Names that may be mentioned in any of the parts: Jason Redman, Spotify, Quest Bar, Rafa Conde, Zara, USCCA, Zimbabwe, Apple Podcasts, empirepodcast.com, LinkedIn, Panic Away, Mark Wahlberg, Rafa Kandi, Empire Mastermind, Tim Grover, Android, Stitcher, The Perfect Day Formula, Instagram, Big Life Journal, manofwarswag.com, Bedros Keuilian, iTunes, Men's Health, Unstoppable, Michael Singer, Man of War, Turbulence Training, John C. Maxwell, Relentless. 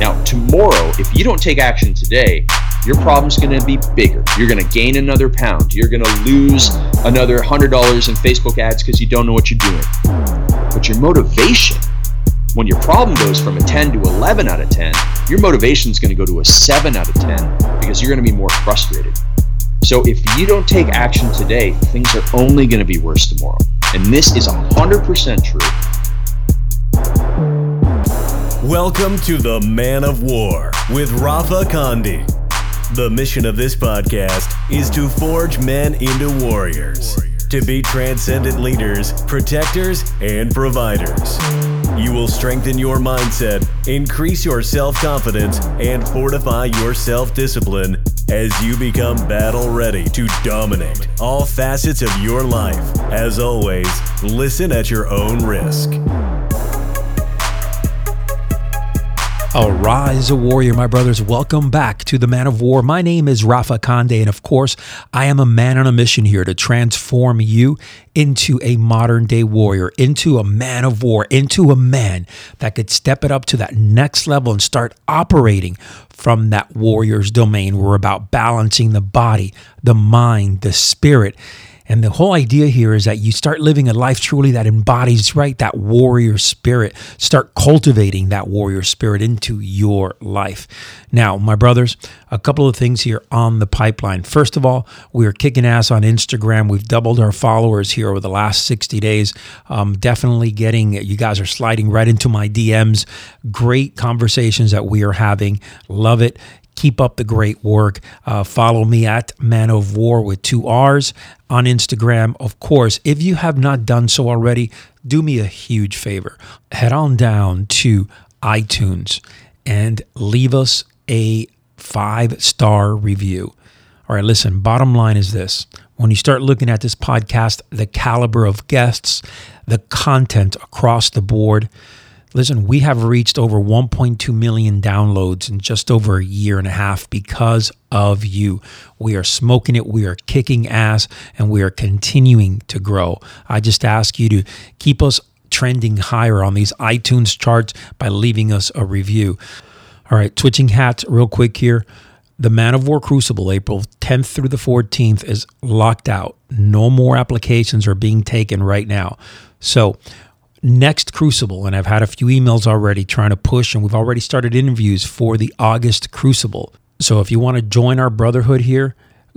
Now, tomorrow, if you don't take action today, your problem's going to be bigger. You're going to gain another pound. You're going to lose another $100 in Facebook ads because you don't know what you're doing. But your motivation, when your problem goes from a 10 to 11 out of 10, your motivation's going to go to a 7 out of 10 because you're going to be more frustrated. So if you don't take action today, things are only going to be worse tomorrow. And this is 100% true. Welcome to the Man of War with Rafa Kandi. The mission of this podcast is to forge men into warriors, to be transcendent leaders, protectors, and providers. You will strengthen your mindset, increase your self-confidence, and fortify your self-discipline as you become battle-ready to dominate all facets of your life. As always, listen at your own risk. Arise, a warrior, my brothers. Welcome back to the Man of War. My name is Rafa Conde, and of course, I am a man on a mission here to transform you into a modern-day warrior, into a man of war, into a man that could step it up to that next level and start operating from that warrior's domain. We're about balancing the body, the mind, the spirit. And the whole idea here is that you start living a life truly that embodies, right, that warrior spirit. Start cultivating that warrior spirit into your life. Now, my brothers, a couple of things here on the pipeline. First of all, we are kicking ass on Instagram. We've doubled our followers here over the last 60 days. Definitely getting, you guys are sliding right into my DMs. Great conversations that we are having. Love it. Keep up the great work. Follow me at Man of War with 2 R's on Instagram. Of course, if you have not done so already, do me a huge favor. Head on down to iTunes and leave us a 5-star review. All right, listen, bottom line is this. When you start looking at this podcast, the caliber of guests, the content across the board, listen, we have reached over 1.2 million downloads in just over a year and a half because of you. We are smoking it, we are kicking ass, and we are continuing to grow. I just ask you to keep us trending higher on these iTunes charts by leaving us a review. All right, switching hats real quick here. The Man of War Crucible, April 10th through the 14th, is locked out. No more applications are being taken right now. So, next Crucible, and I've had a few emails already trying to push, and we've already started interviews for the August Crucible. So if you want to join our brotherhood here,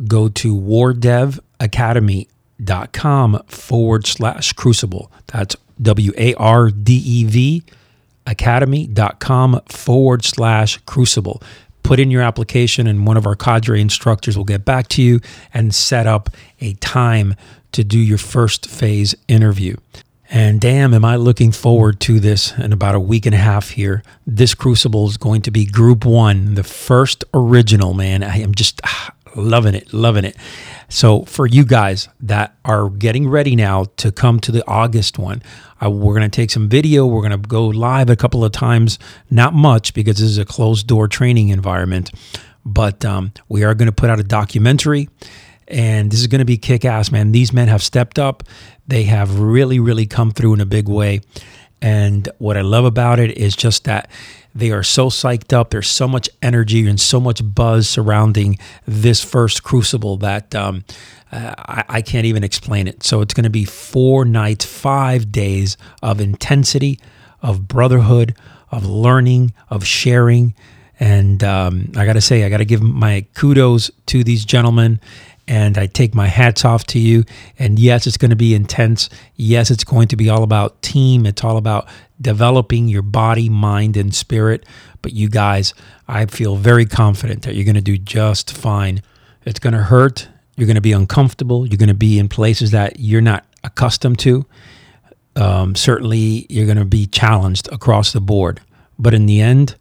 go to wardevacademy.com/Crucible. That's WARDEV academy.com/Crucible. Put in your application, and one of our cadre instructors will get back to you and set up a time to do your first phase interview. And damn, am I looking forward to this in about a week and a half here. This Crucible is going to be Group 1, the first original, man. I am just loving it. So for you guys that are getting ready now to come to the August one, we're going to take some video. We're going to go live a couple of times, not much because this is a closed-door training environment. But we are going to put out a documentary. And this is going to be kick-ass, man. These men have stepped up. They have really, really come through in a big way. And what I love about it is just that they are so psyched up. There's so much energy and so much buzz surrounding this first Crucible that I can't even explain it. So it's going to be 4 nights, 5 days of intensity, of brotherhood, of learning, of sharing. And I got to give my kudos to these gentlemen. And I take my hats off to you. And yes, it's going to be intense. Yes, it's going to be all about team. It's all about developing your body, mind, and spirit. But you guys, I feel very confident that you're going to do just fine. It's going to hurt. You're going to be uncomfortable. You're going to be in places that you're not accustomed to. Certainly, you're going to be challenged across the board. But in the end,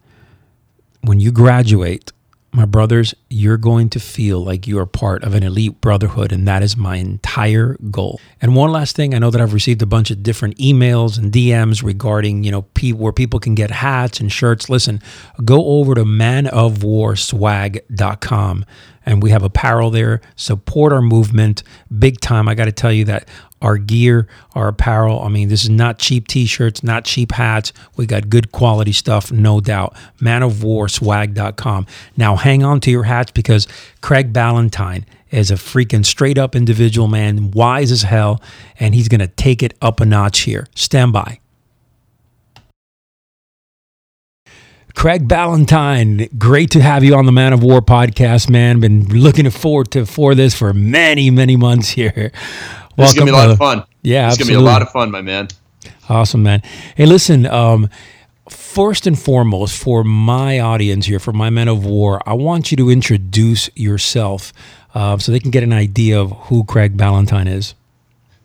when you graduate, my brothers, you're going to feel like you are part of an elite brotherhood, and that is my entire goal. And one last thing, I know that I've received a bunch of different emails and DMs regarding, where people can get hats and shirts. Listen, go over to manofwarswag.com and we have apparel there. Support our movement big time. I got to tell you that our gear, our apparel, I mean, this is not cheap t-shirts, not cheap hats. We got good quality stuff, no doubt. manofwarswag.com. Now hang on to your hats, because Craig Ballantyne is a freaking straight up individual, man, wise as hell, and he's going to take it up a notch here. Stand by. Craig Ballantyne, great to have you on the Man of War podcast, man. Been looking forward to this for many, many months here. Welcome. This is going to be a lot of fun. Yeah, it's going to be a lot of fun, my man. Awesome, man. Hey, listen, first and foremost, for my audience here, for my Men of War, I want you to introduce yourself so they can get an idea of who Craig Ballantyne is.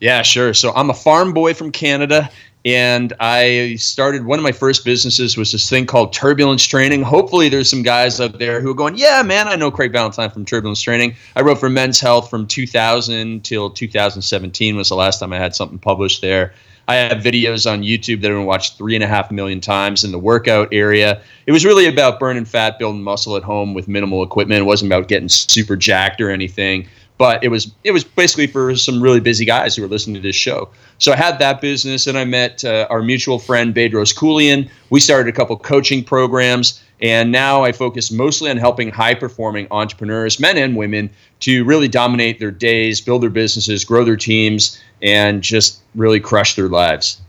Yeah, sure. So I'm a farm boy from Canada. And I started, one of my first businesses was this thing called Turbulence Training. Hopefully there's some guys up there who are going, yeah, man, I know Craig Ballantyne from Turbulence Training. I wrote for Men's Health from 2000 till 2017 was the last time I had something published there. I have videos on YouTube that have been watched 3.5 million times in the workout area. It was really about burning fat, building muscle at home with minimal equipment. It wasn't about getting super jacked or anything. But it was basically for some really busy guys who were listening to this show. So I had that business, and I met our mutual friend Bedros Keuilian. We started a couple coaching programs, and now I focus mostly on helping high-performing entrepreneurs, men and women, to really dominate their days, build their businesses, grow their teams, and just really crush their lives.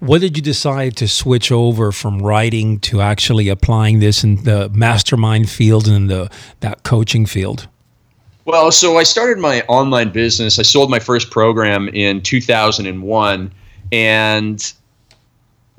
What did you decide to switch over from writing to actually applying this in the mastermind field and that coaching field? Well, so I started my online business. I sold my first program in 2001, and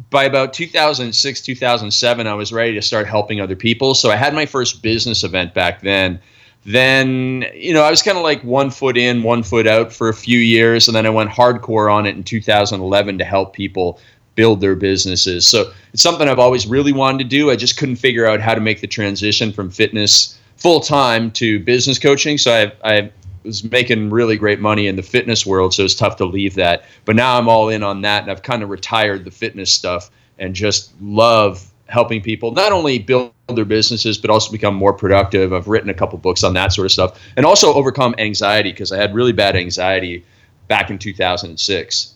by about 2006, 2007, I was ready to start helping other people. So I had my first business event back then. Then, you know, I was kind of like one foot in, one foot out for a few years, and then I went hardcore on it in 2011 to help people build their businesses. So it's something I've always really wanted to do. I just couldn't figure out how to make the transition from fitness full-time to business coaching. So I was making really great money in the fitness world, so it's tough to leave that. But now I'm all in on that, and I've kind of retired the fitness stuff and just love helping people not only build their businesses but also become more productive. I've written a couple books on that sort of stuff, and also overcome anxiety, because I had really bad anxiety back in 2006.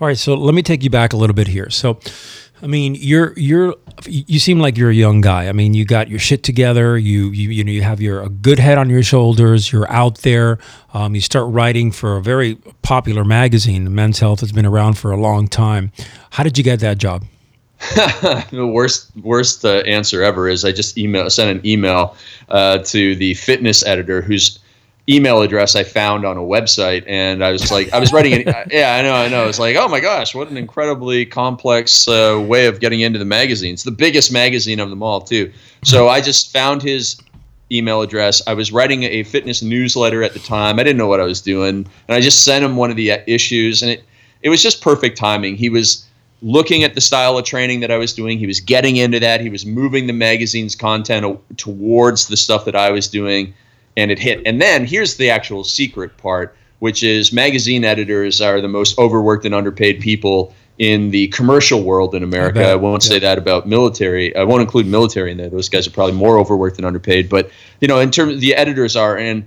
All right, so let me take you back a little bit here. So I mean, you seem like you're a young guy. I mean, you got your shit together. You know, you have a good head on your shoulders. You're out there. You start writing for a very popular magazine, Men's Health, has been around for a long time. How did you get that job? The worst answer ever is I just sent an email to the fitness editor, who's email address I found on a website, and I was like, I was writing an, yeah, I know. It's like, oh my gosh, what an incredibly complex way of getting into the magazine. It's the biggest magazine of them all, too. So I just found his email address. I was writing a fitness newsletter at the time. I didn't know what I was doing, and I just sent him one of the issues, and it was just perfect timing. He was looking at the style of training that I was doing. He was getting into that. He was moving the magazine's content towards the stuff that I was doing. And it hit. And then here's the actual secret part, which is magazine editors are the most overworked and underpaid people in the commercial world in America. I won't say that about military. I won't include military in there. Those guys are probably more overworked and underpaid. But, you know, in terms of the editors are, and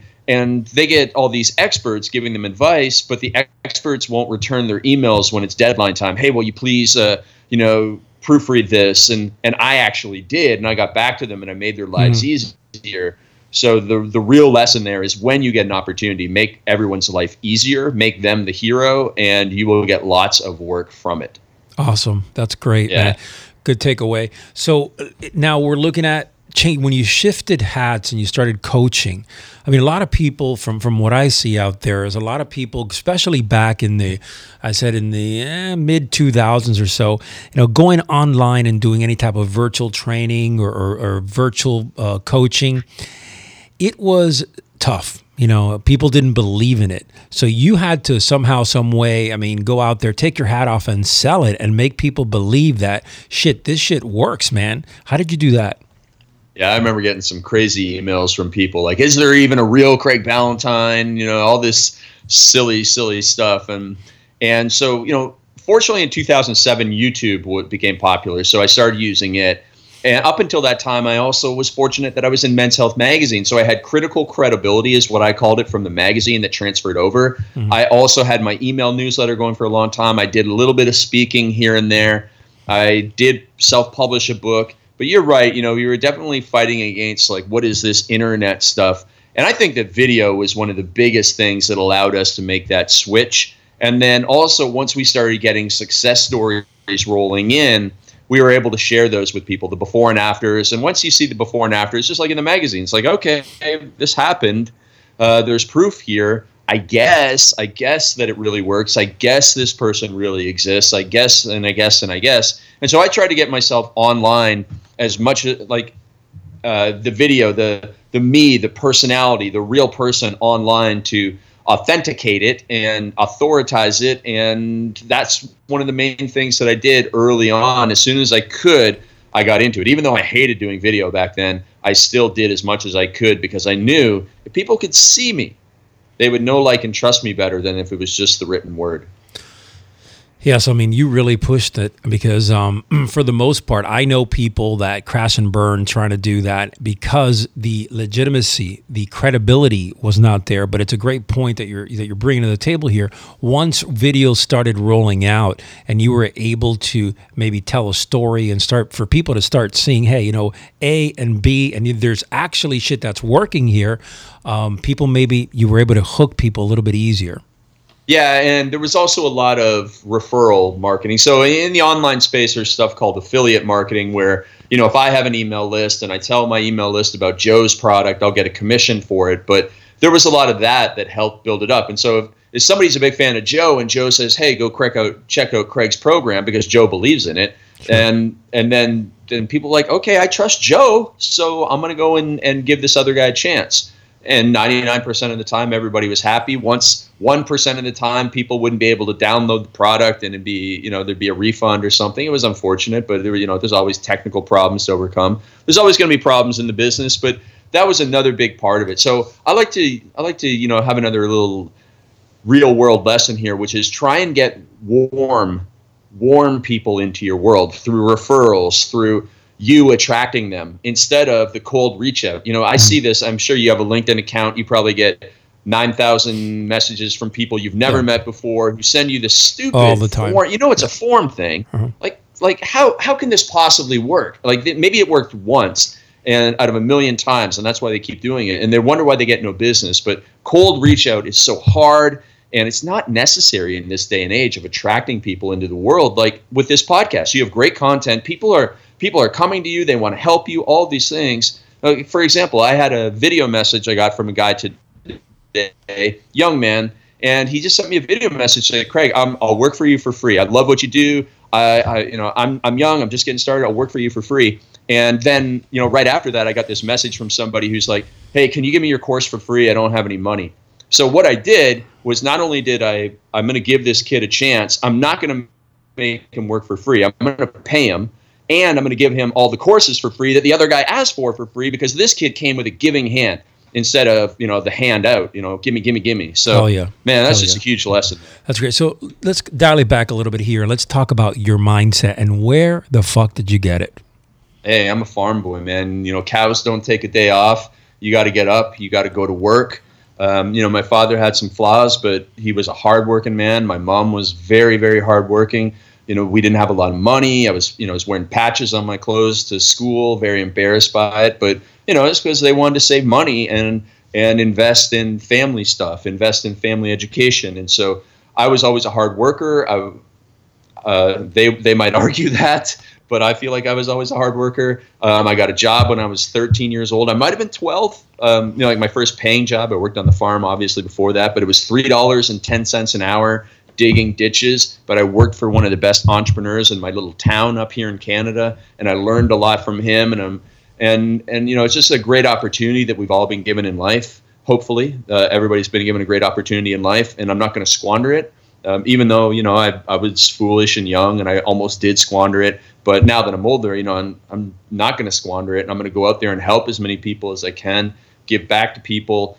they get all these experts giving them advice, but the experts won't return their emails when it's deadline time. Hey, will you please, you know, proofread this? And I actually did. And I got back to them, and I made their lives easier. So the real lesson there is, when you get an opportunity, make everyone's life easier, make them the hero, and you will get lots of work from it. Awesome. That's great. Yeah. Man. Good takeaway. So now we're looking at change. When you shifted hats and you started coaching, I mean, a lot of people from what I see out there is a lot of people, especially back in the mid 2000s or so, you know, going online and doing any type of virtual training or virtual coaching. It was tough. You know, people didn't believe in it. So you had to somehow, some way, I mean, go out there, take your hat off and sell it and make people believe that, shit, this shit works, man. How did you do that? Yeah, I remember getting some crazy emails from people like, is there even a real Craig Ballantyne? You know, all this silly, silly stuff. And so, you know, fortunately in 2007, YouTube became popular. So I started using it. And up until that time, I also was fortunate that I was in Men's Health magazine. So I had critical credibility is what I called it from the magazine that transferred over. Mm-hmm. I also had my email newsletter going for a long time. I did a little bit of speaking here and there. I did self-publish a book. But you're right. You know, we were definitely fighting against like, what is this internet stuff? And I think that video was one of the biggest things that allowed us to make that switch. And then also once we started getting success stories rolling in, we were able to share those with people, the before and afters. And once you see the before and afters, just like in the magazine, it's like, okay, this happened. There's proof here. I guess that it really works. I guess this person really exists. I guess. And so I tried to get myself online as much like the video, the me, the personality, the real person online to authenticate it and authoritize it. And that's one of the main things that I did early on. As soon as I could, I got into it. Even though I hated doing video back then, I still did as much as I could because I knew if people could see me, they would know, like, and trust me better than if it was just the written word. Yes, I mean, you really pushed it because for the most part, I know people that crash and burn trying to do that because the legitimacy, the credibility was not there. But it's a great point that you're bringing to the table here. Once videos started rolling out and you were able to maybe tell a story and start for people to start seeing, hey, you know, A and B, and there's actually shit that's working here. People maybe you were able to hook people a little bit easier. Yeah, and there was also a lot of referral marketing. So in the online space, there's stuff called affiliate marketing where, you know, if I have an email list and I tell my email list about Joe's product, I'll get a commission for it. But there was a lot of that helped build it up. And so if somebody's a big fan of Joe and Joe says, hey, go check out Craig's program because Joe believes in it, sure. and then people are like, okay, I trust Joe, so I'm going to go and give this other guy a chance. And 99% of the time, everybody was happy. Once 1% of the time, people wouldn't be able to download the product, and it'd be, you know, there'd be a refund or something. It was unfortunate, but there were, you know, there's always technical problems to overcome. There's always going to be problems in the business, but that was another big part of it. So I like to, you know, have another little real world lesson here, which is try and get warm people into your world through referrals, through you attracting them instead of the cold reach out. You know, I see this. I'm sure you have a LinkedIn account. You probably get 9,000 messages from people you've never met before who send you the stupid all the time. Form. You know, it's a form thing. Uh-huh. Like how can this possibly work? Like maybe it worked once and out of a million times, and that's why they keep doing it. And they wonder why they get no business. But cold reach out is so hard. And it's not necessary in this day and age of attracting people into the world. Like with this podcast, you have great content. People are coming to you. They want to help you, all these things. For example, I had a video message I got from a guy today, young man, and he just sent me a video message saying, Craig, I'll work for you for free. I love what you do. I'm young. I'm just getting started. I'll work for you for free. And then, you know, right after that, I got this message from somebody who's like, hey, can you give me your course for free? I don't have any money. So what I did was not only did I'm going to give this kid a chance, I'm not going to make him work for free. I'm going to pay him, and I'm going to give him all the courses for free that the other guy asked for free because this kid came with a giving hand instead of, you know, the handout, you know, gimme. So, man, that's a huge lesson. That's great. So let's dial it back a little bit here. Let's talk about your mindset and where the fuck did you get it? Hey, I'm a farm boy, man. You know, cows don't take a day off. You got to get up. You got to go to work. You know, my father had some flaws, but he was a hardworking man. My mom was very, very hardworking. You know, we didn't have a lot of money. I was wearing patches on my clothes to school, very embarrassed by it. But, you know, it's because they wanted to save money and invest in family stuff, invest in family education. And so I was always a hard worker. They might argue that, but I feel like I was always a hard worker. I got a job when I was 13 years old. I might have been 12. You know, like my first paying job, I worked on the farm obviously before that, but it was $3.10 an hour digging ditches. But I worked for one of the best entrepreneurs in my little town up here in Canada, and I learned a lot from him. And you know, it's just a great opportunity that we've all been given in life. Hopefully, everybody's been given a great opportunity in life, and I'm not going to squander it. Even though, you know, I was foolish and young and I almost did squander it. But now that I'm older, you know, I'm not going to squander it. And I'm going to go out there and help as many people as I can, give back to people,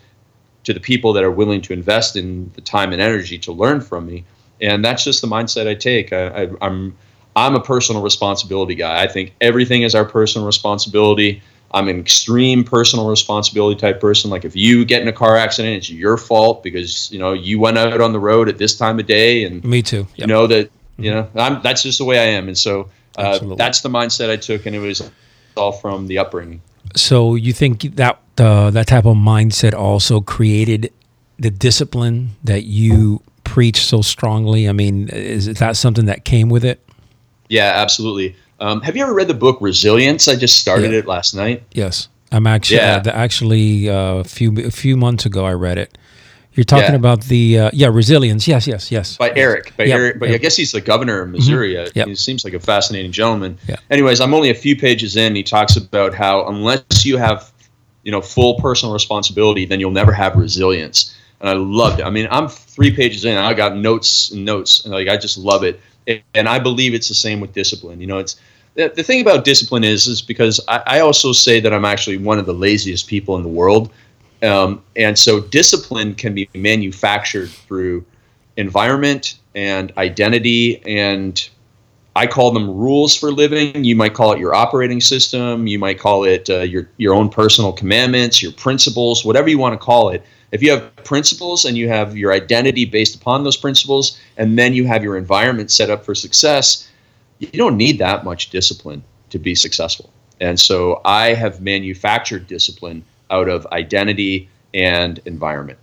to the people that are willing to invest in the time and energy to learn from me. And that's just the mindset I take. I, I, I'm I'm a personal responsibility guy. I think everything is our personal responsibility. I'm an extreme personal responsibility type person. Like if you get in a car accident, it's your fault because, you know, you went out on the road at this time of day. And me too. Yep. You know that, mm-hmm. you know, that's just the way I am. And so that's the mindset I took, and it was all from the upbringing. So you think that that type of mindset also created the discipline that you preach so strongly? I mean, is that something that came with it? Yeah, absolutely. Have you ever read the book Resilience? I just started it last night. Yes, I'm actually a few months ago I read it. You're talking about the Resilience. Yes. By Eric. But I guess he's the governor of Missouri. Mm-hmm. Yep. He seems like a fascinating gentleman. Yeah. Anyways, I'm only a few pages in. He talks about how unless you have, you know, full personal responsibility, then you'll never have resilience. And I loved it. I mean, I'm 3 pages in. And I got notes, and like I just love it. And I believe it's the same with discipline. You know, it's the thing about discipline is because I also say that I'm actually one of the laziest people in the world. And so discipline can be manufactured through environment and identity. And I call them rules for living. You might call it your operating system. You might call it your own personal commandments, your principles, whatever you want to call it. If you have principles and you have your identity based upon those principles, and then you have your environment set up for success, you don't need that much discipline to be successful. And so I have manufactured discipline out of identity and environment.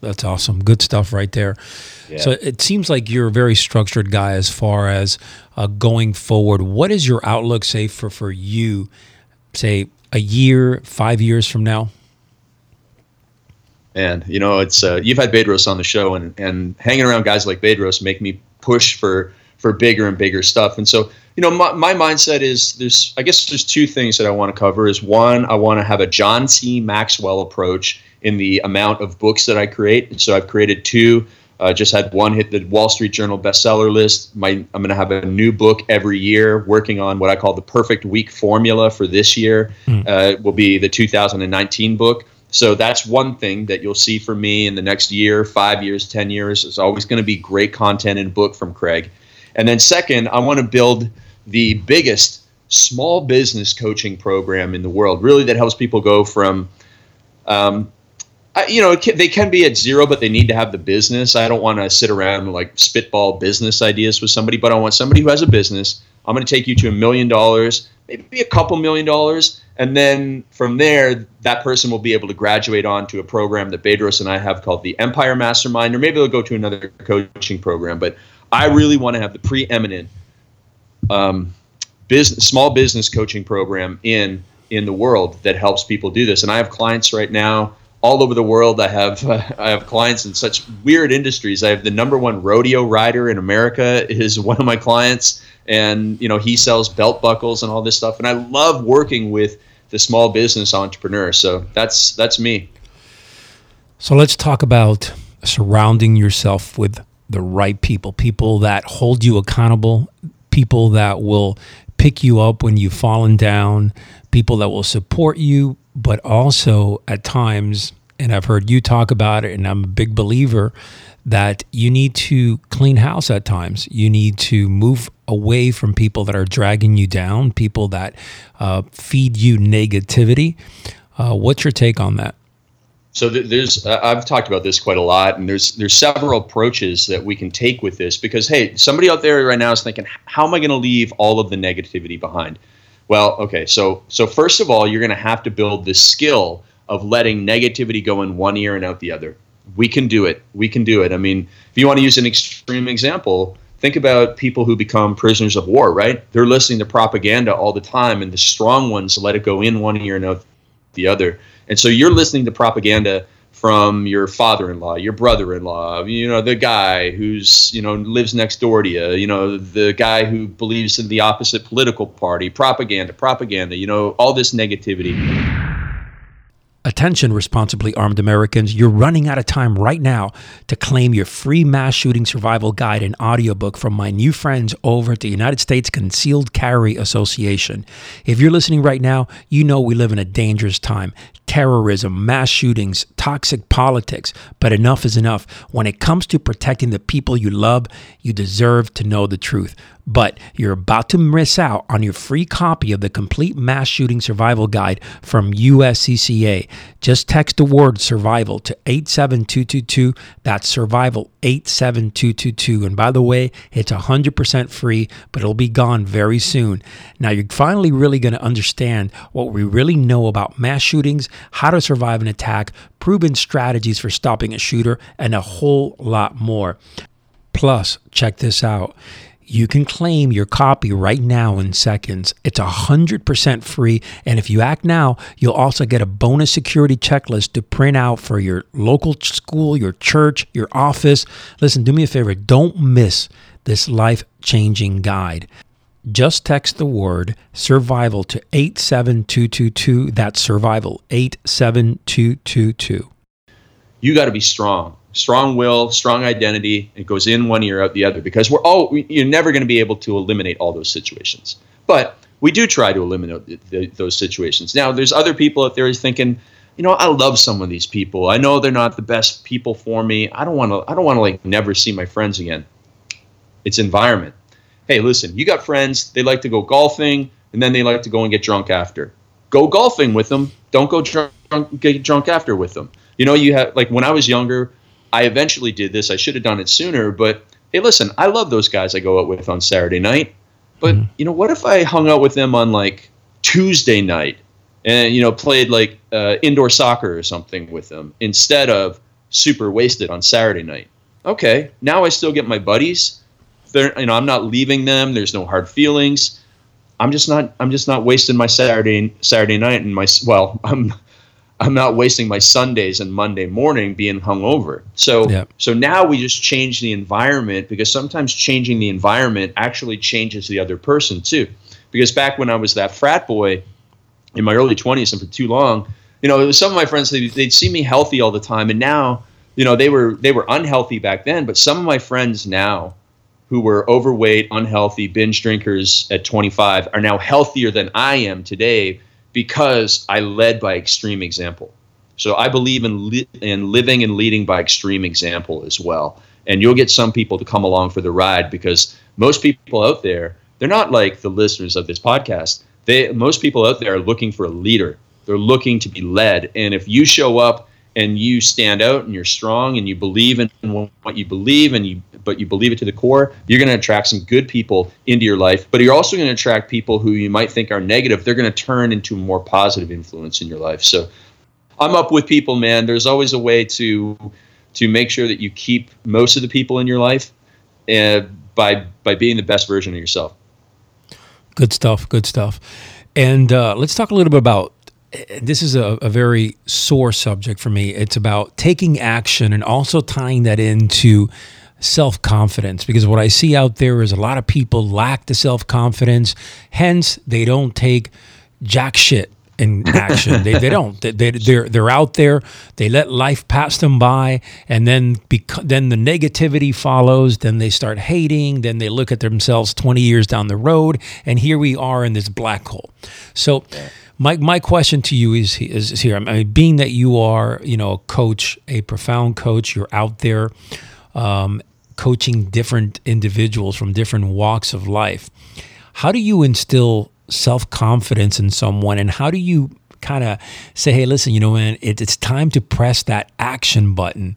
That's awesome. Good stuff right there. Yeah. So it seems like you're a very structured guy as far as going forward. What is your outlook, say, for you, say, a year, 5 years from now? And, you know, it's you've had Bedros on the show, and hanging around guys like Bedros make me push for bigger and bigger stuff. And so, you know, my mindset is there's 2 things that I want to cover. Is one, I want to have a John C. Maxwell approach in the amount of books that I create. And so I've created 2. Just had one hit the Wall Street Journal bestseller list. I'm going to have a new book every year, working on what I call the perfect week formula for this year. It will be the 2019 book. So that's one thing that you'll see from me in the next year, 5 years, 10 years. There's always going to be great content and book from Craig. And then second, I want to build the biggest small business coaching program in the world, really, that helps people go from, they can be at zero, but they need to have the business. I don't want to sit around and like spitball business ideas with somebody, but I want somebody who has a business. I'm going to take you to $1 million, maybe a couple $1 million. And then from there, that person will be able to graduate on to a program that Bedros and I have called the Empire Mastermind, or maybe they'll go to another coaching program. But I really want to have the preeminent small business coaching program in the world that helps people do this. And I have clients right now all over the world. I have clients in such weird industries. I have the #1 rodeo rider in America is one of my clients. And, you know, he sells belt buckles and all this stuff. And I love working with the small business entrepreneur. So that's me. So let's talk about surrounding yourself with the right people that hold you accountable, people that will pick you up when you've fallen down, people that will support you, but also at times, and I've heard you talk about it, and I'm a big believer that you need to clean house at times. You need to move away from people that are dragging you down, people that feed you negativity. What's your take on that? So I've talked about this quite a lot, and there's several approaches that we can take with this because, hey, somebody out there right now is thinking, how am I going to leave all of the negativity behind? Well, okay, so first of all, you're going to have to build this skill of letting negativity go in one ear and out the other. We can do it. I mean, if you want to use an extreme example, think about people who become prisoners of war, right? They're listening to propaganda all the time, and the strong ones let it go in one ear and out the other. And so you're listening to propaganda from your father-in-law, your brother-in-law, you know, the guy who's, you know, lives next door to you, you know, the guy who believes in the opposite political party, propaganda, you know, all this negativity. Attention, responsibly armed Americans, you're running out of time right now to claim your free mass shooting survival guide and audiobook from my new friends over at the United States Concealed Carry Association. If you're listening right now, you know we live in a dangerous time. Terrorism, mass shootings, toxic politics, but enough is enough. When it comes to protecting the people you love, you deserve to know the truth. but you're about to miss out on your free copy of the Complete Mass Shooting Survival Guide from USCCA. Just text the word survival to 87222. That's survival 87222. And by the way, it's 100% free, but it'll be gone very soon. Now you're finally really going to understand what we really know about mass shootings, how to survive an attack, proven strategies for stopping a shooter, and a whole lot more. Plus, check this out. You can claim your copy right now in seconds. It's 100% free. And if you act now, you'll also get a bonus security checklist to print out for your local school, your church, your office. Listen, do me a favor. Don't miss this life-changing guide. Just text the word survival to 87222. That's survival, 87222. You got to be strong. Strong will, strong identity. It goes in one ear, out the other, because you're never going to be able to eliminate all those situations. But we do try to eliminate those situations. Now, there's other people out there who's thinking, you know, I love some of these people. I know they're not the best people for me. I don't want to like never see my friends again. It's environment. Hey, listen, you got friends. They like to go golfing, and then they like to go and get drunk after. Go golfing with them. Don't go get drunk after with them. You know, you have, like when I was younger, I eventually did this. I should have done it sooner, but hey, listen, I love those guys I go out with on Saturday night, but you know, what if I hung out with them on like Tuesday night and, you know, played like indoor soccer or something with them instead of super wasted on Saturday night? Okay. Now I still get my buddies. They're, you know, I'm not leaving them. There's no hard feelings. I'm just not wasting my Saturday night and I'm not wasting my Sundays and Monday morning being hungover. So now we just change the environment, because sometimes changing the environment actually changes the other person too. Because back when I was that frat boy in my early 20s and for too long, you know, it was some of my friends, they'd see me healthy all the time. And now, you know, they were unhealthy back then, but some of my friends now who were overweight, unhealthy, binge drinkers at 25 are now healthier than I am today, because I led by extreme example. So I believe in living and leading by extreme example as well. And you'll get some people to come along for the ride, because most people out there, they're not like the listeners of this podcast. Most people out there are looking for a leader. They're looking to be led. And if you show up and you stand out and you're strong and you believe in what you believe but you believe it to the core, you're going to attract some good people into your life. But you're also going to attract people who you might think are negative. They're going to turn into a more positive influence in your life. So I'm up with people, man. There's always a way to make sure that you keep most of the people in your life by being the best version of yourself. Good stuff. Good stuff. And let's talk a little bit about, this is a very sore subject for me. It's about taking action and also tying that into self-confidence, because what I see out there is a lot of people lack the self-confidence, hence they don't take jack shit in action. They're out there, they let life pass them by, and then the negativity follows, then they start hating, then they look at themselves 20 years down the road, and here we are in this black hole. So my question to you is here. I mean, being that you are, you know, a coach, a profound coach, you're out there coaching different individuals from different walks of life. How do you instill self-confidence in someone, and how do you kind of say, hey, listen, you know, man, it's time to press that action button?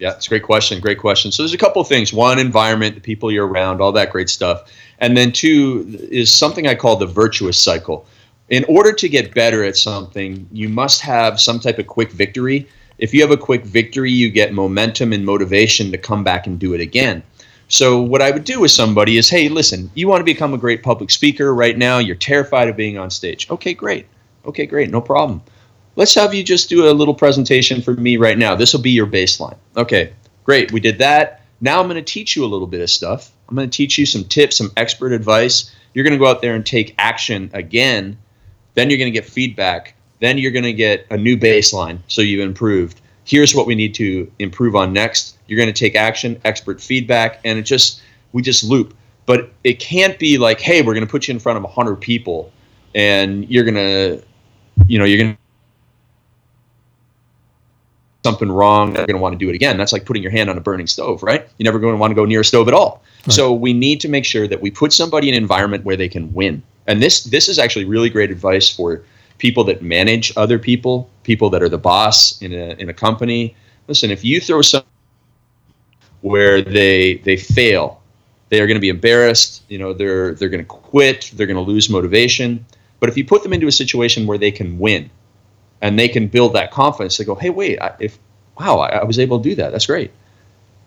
Yeah, it's a great question. Great question. So there's a couple of things. One, environment, the people you're around, all that great stuff. And then two is something I call the virtuous cycle. In order to get better at something, you must have some type of quick victory. If you have a quick victory, you get momentum and motivation to come back and do it again. So what I would do with somebody is, hey, listen, you want to become a great public speaker right now. You're terrified of being on stage. Okay, great. No problem. Let's have you just do a little presentation for me right now. This will be your baseline. Okay, great. We did that. Now I'm going to teach you a little bit of stuff. I'm going to teach you some tips, some expert advice. You're going to go out there and take action again. Then you're going to get feedback. Then you're going to get a new baseline, so you've improved. Here's what we need to improve on next. You're going to take action, expert feedback, and we just loop. But it can't be like, hey, we're going to put you in front of 100 people, and you're going to something wrong. They're going to want to do it again. That's like putting your hand on a burning stove, right? You're never going to want to go near a stove at all. Right. So we need to make sure that we put somebody in an environment where they can win. And this is actually really great advice for people that manage other people, people that are the boss in a company. Listen, if you throw something where they fail, they are going to be embarrassed. You know, they're going to quit. They're going to lose motivation. But if you put them into a situation where they can win, and they can build that confidence, they go, "Hey, wait! I was able to do that. That's great.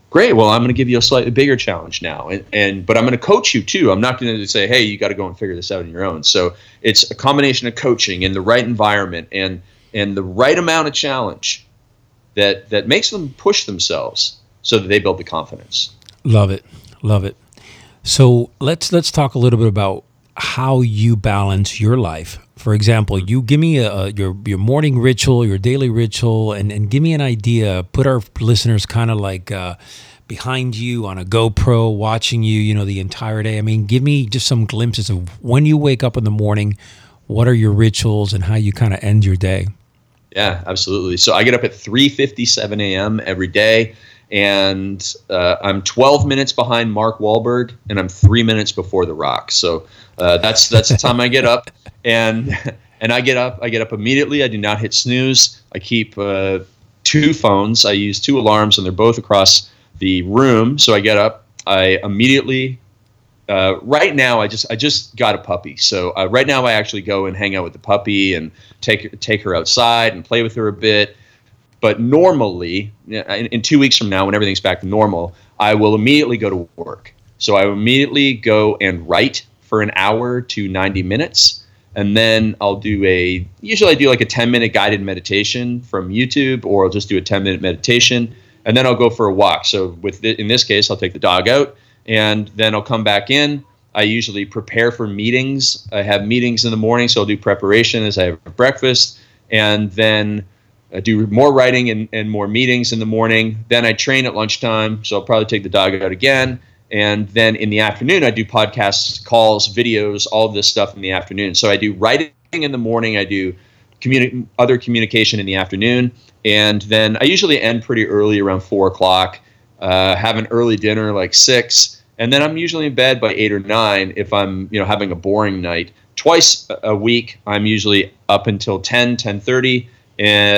Great. Well, I'm going to give you a slightly bigger challenge now, but I'm going to coach you too. I'm not going to say, hey, you got to go and figure this out on your own. So it's a combination of coaching and the right environment and the right amount of challenge that makes them push themselves so that they build the confidence. Love it. Love it. So let's talk a little bit about how you balance your life. For example, you give me your morning ritual, your daily ritual, and give me an idea. Put our listeners kind of like behind you on a GoPro watching you, you know, the entire day. I mean, give me just some glimpses of when you wake up in the morning, what are your rituals and how you kind of end your day? Yeah, absolutely. So I get up at 3:57 a.m. every day. And I'm 12 minutes behind Mark Wahlberg, and I'm 3 minutes before The Rock. So that's the time I get up, and I get up immediately. I do not hit snooze. I keep two phones. I use two alarms, and they're both across the room. So I get up. I immediately. Right now, I just got a puppy. So right now, I actually go and hang out with the puppy and take her outside and play with her a bit. But normally, in 2 weeks from now, when everything's back to normal, I will immediately go to work. So I immediately go and write for an hour to 90 minutes. And then usually I do like a 10-minute guided meditation from YouTube, or I'll just do a 10-minute meditation. And then I'll go for a walk. So in this case, I'll take the dog out, and then I'll come back in. I usually prepare for meetings. I have meetings in the morning, so I'll do preparation as I have breakfast. And then I do more writing and more meetings in the morning. Then I train at lunchtime, so I'll probably take the dog out again. And then in the afternoon, I do podcasts, calls, videos, all this stuff in the afternoon. So I do writing in the morning. I do other communication in the afternoon. And then I usually end pretty early, around 4 o'clock, have an early dinner like 6. And then I'm usually in bed by 8 or 9 if I'm having a boring night. Twice a week, I'm usually up until 10, 10:30.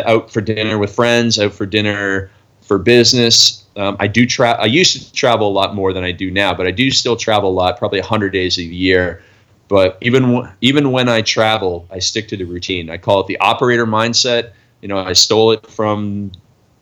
Out for dinner with friends, out for dinner for business. I used to travel a lot more than I do now, but I do still travel a lot, probably 100 days a year. But even when I travel, I stick to the routine. I call it the operator mindset. I stole it from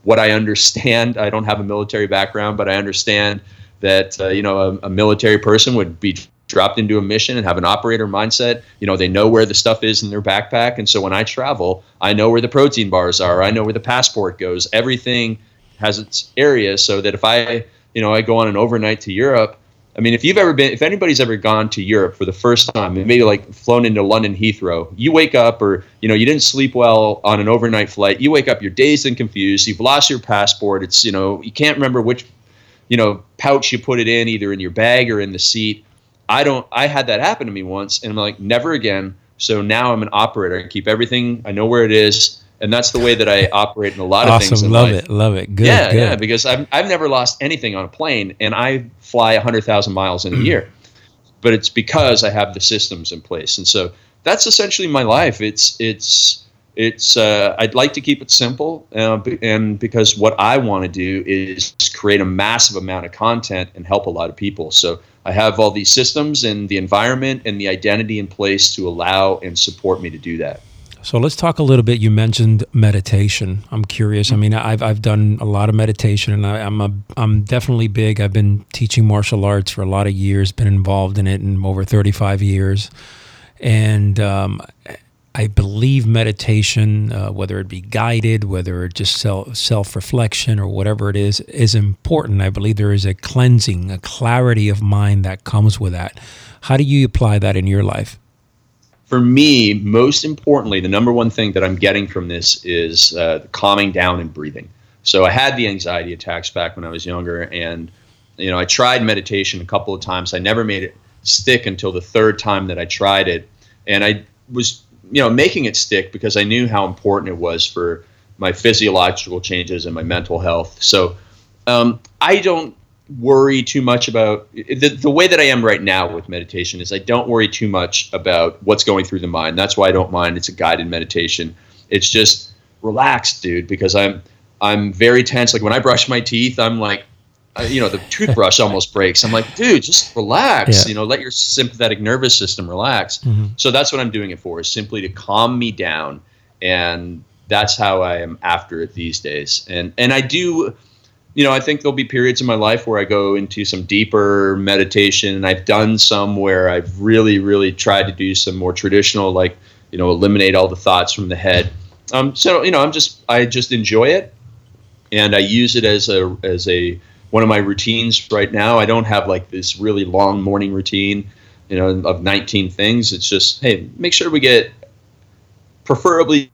what I understand. I don't have a military background, but I understand that a military person would be dropped into a mission and have an operator mindset. They know where the stuff is in their backpack. And so when I travel, I know where the protein bars are. I know where the passport goes. Everything has its area, so that if I go on an overnight to Europe, I mean, if anybody's ever gone to Europe for the first time and maybe like flown into London Heathrow, you wake up or, you didn't sleep well on an overnight flight. You wake up, you're dazed and confused. You've lost your passport. It's, you can't remember which, pouch you put it in, either in your bag or in the seat. I had that happen to me once, and I'm like, never again. So now I'm an operator. I keep everything. I know where it is. And that's the way that I operate in a lot of things in life. Love it. Good. Yeah. Yeah. Because I've never lost anything on a plane, and I fly 100,000 miles in a year, but it's because I have the systems in place. And so that's essentially my life. I'd like to keep it simple. And because what I want to do is create a massive amount of content and help a lot of people. So I have all these systems and the environment and the identity in place to allow and support me to do that. So let's talk a little bit. You mentioned meditation. I'm curious. I mean, I've done a lot of meditation, and I'm definitely big. I've been teaching martial arts for a lot of years, been involved in it in over 35 years. And I believe meditation, whether it be guided, whether it just self-reflection or whatever it is important. I believe there is a cleansing, a clarity of mind that comes with that. How do you apply that in your life? For me, most importantly, the number one thing that I'm getting from this is calming down and breathing. So I had the anxiety attacks back when I was younger, and I tried meditation a couple of times. I never made it stick until the third time that I tried it, and I was making it stick because I knew how important it was for my physiological changes and my mental health. So I don't worry too much about the way that I am right now with meditation is I don't worry too much about what's going through the mind. That's why I don't mind. It's a guided meditation. It's just relax, dude, because I'm very tense. Like when I brush my teeth, I'm like, the toothbrush almost breaks. I'm like, dude, just relax, let your sympathetic nervous system relax. Mm-hmm. So that's what I'm doing it for, is simply to calm me down. And that's how I am after it these days. And I do, I think there'll be periods in my life where I go into some deeper meditation, and I've done some where I've really, really tried to do some more traditional, like, eliminate all the thoughts from the head. I just enjoy it, and I use it as one of my routines right now. I don't have like this really long morning routine, of 19 things. It's just, hey, make sure we get preferably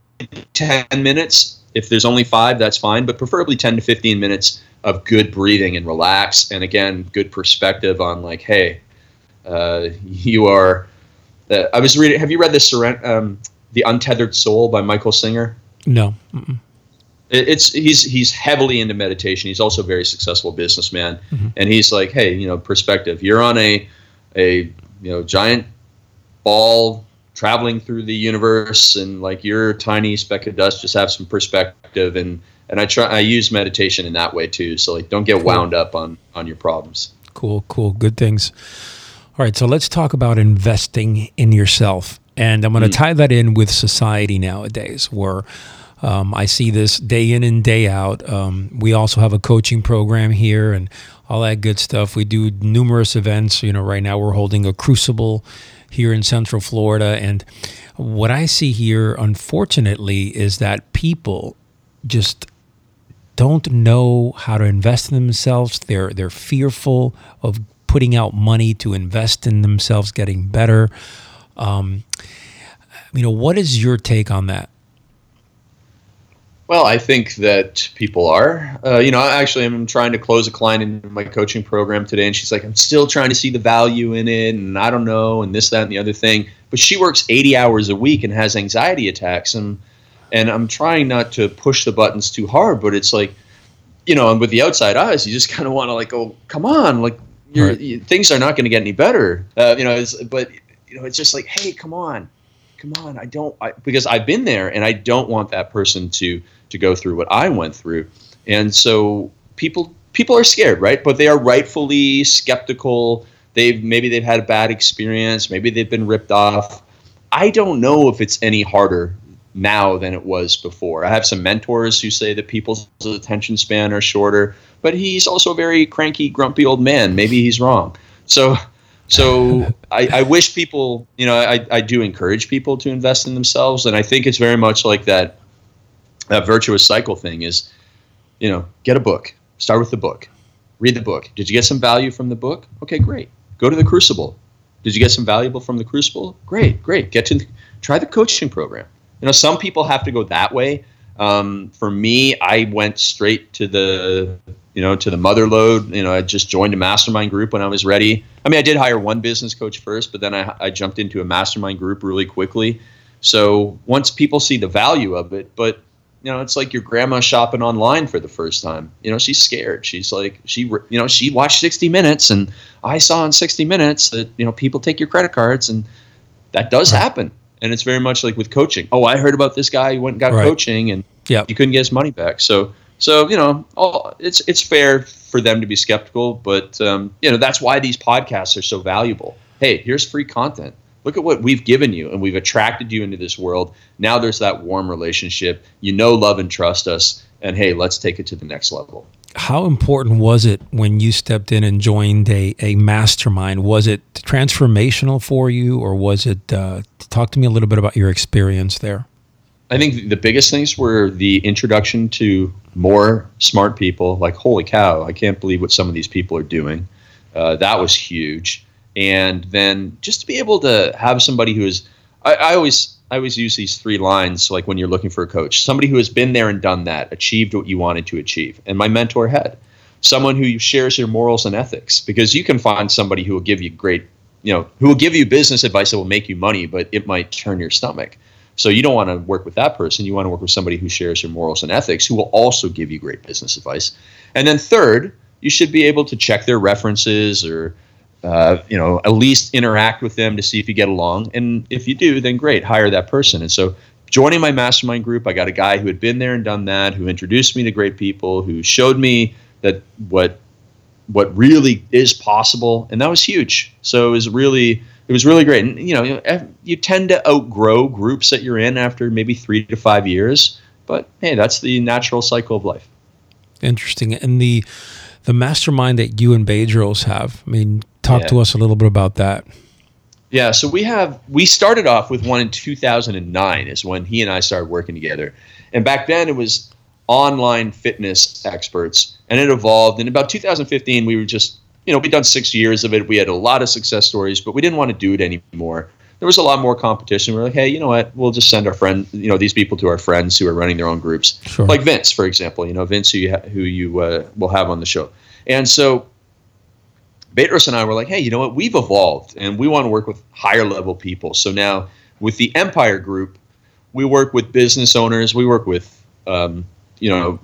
10 minutes. If there's only 5, that's fine, but preferably 10 to 15 minutes of good breathing and relax. And again, good perspective on like, hey, you are, I was reading, have you read The Untethered Soul by Michael Singer? No. Mm-mm. He's heavily into meditation. He's also a very successful businessman, mm-hmm. and he's like, hey, perspective. You're on a giant ball traveling through the universe, and like you're a tiny speck of dust. Just have some perspective, and I use meditation in that way too. So like, don't get wound up on your problems. Cool, good things. All right, so let's talk about investing in yourself, and I'm going to tie that in with society nowadays, where I see this day in and day out. We also have a coaching program here and all that good stuff. We do numerous events. Right now we're holding a crucible here in Central Florida. And what I see here, unfortunately, is that people just don't know how to invest in themselves. They're fearful of putting out money to invest in themselves, getting better. What is your take on that? Well, I think that people are. I'm trying to close a client in my coaching program today, and she's like, I'm still trying to see the value in it, and I don't know, and this, that, and the other thing. But she works 80 hours a week and has anxiety attacks, and I'm trying not to push the buttons too hard, but it's like, and with the outside eyes, you just kind of want to like, oh, come on, like things are not going to get any better. It's just like, hey, come on, because I've been there, and I don't want that person to go through what I went through. And so people are scared, right? But they are rightfully skeptical. Maybe they've had a bad experience. Maybe they've been ripped off. I don't know if it's any harder now than it was before. I have some mentors who say that people's attention span are shorter, but he's also a very cranky, grumpy old man. Maybe he's wrong. So I wish people, I do encourage people to invest in themselves. And I think it's very much like that virtuous cycle thing is, get a book, start with the book, read the book. Did you get some value from the book? Okay, great. Go to the crucible. Did you get some valuable from the crucible? Great. Try the coaching program. Some people have to go that way. For me, I went straight to the mother load. I just joined a mastermind group when I was ready. I mean, I did hire one business coach first, but then I jumped into a mastermind group really quickly. So once people see the value of it, but it's like your grandma shopping online for the first time. She's scared. She's like, she watched 60 Minutes, and I saw in 60 Minutes that, people take your credit cards, and that does happen. And it's very much like with coaching. Oh, I heard about this guy who went and got coaching, and you couldn't get his money back. So it's fair for them to be skeptical, but that's why these podcasts are so valuable. Hey, here's free content. Look at what we've given you, and we've attracted you into this world. Now there's that warm relationship. Love and trust us, and hey, let's take it to the next level. How important was it when you stepped in and joined a mastermind? Was it transformational for you, or was it? Talk to me a little bit about your experience there. I think the biggest things were the introduction to more smart people. Like, holy cow, I can't believe what some of these people are doing. That was huge. And then just to be able to have somebody who is, I always use these 3 lines, like when you're looking for a coach, somebody who has been there and done that, achieved what you wanted to achieve. And my mentor had someone who shares your morals and ethics, because you can find somebody who will give you great, who will give you business advice that will make you money, but it might turn your stomach. So you don't want to work with that person. You want to work with somebody who shares your morals and ethics, who will also give you great business advice. And then third, you should be able to check their references or, you know, at least interact with them to see if you get along. And if you do, then great, hire that person. And so joining my mastermind group, I got a guy who had been there and done that, who introduced me to great people, who showed me that what really is possible. And that was huge. So it was really great. And, you know, you tend to outgrow groups that you're in after maybe 3 to 5 years. But, hey, that's the natural cycle of life. Interesting. And the mastermind that you and Bedros have, I mean, talk to us a little bit about that. Yeah, so we started off with one in 2009 is when he and I started working together. And back then it was online fitness experts, and it evolved. And about 2015, we were just, you know, we'd done 6 years of it. We had a lot of success stories, but we didn't want to do it anymore. There was a lot more competition. We were like, hey, you know what? We'll just send our friend, you know, these people to our friends who are running their own groups. Sure. Like Vince, for example, you know, Vince who you will have on the show. And so Bedros and I were like, hey, you know what? We've evolved and we want to work with higher level people. So now with the Empire Group, we work with business owners. We work with, you know,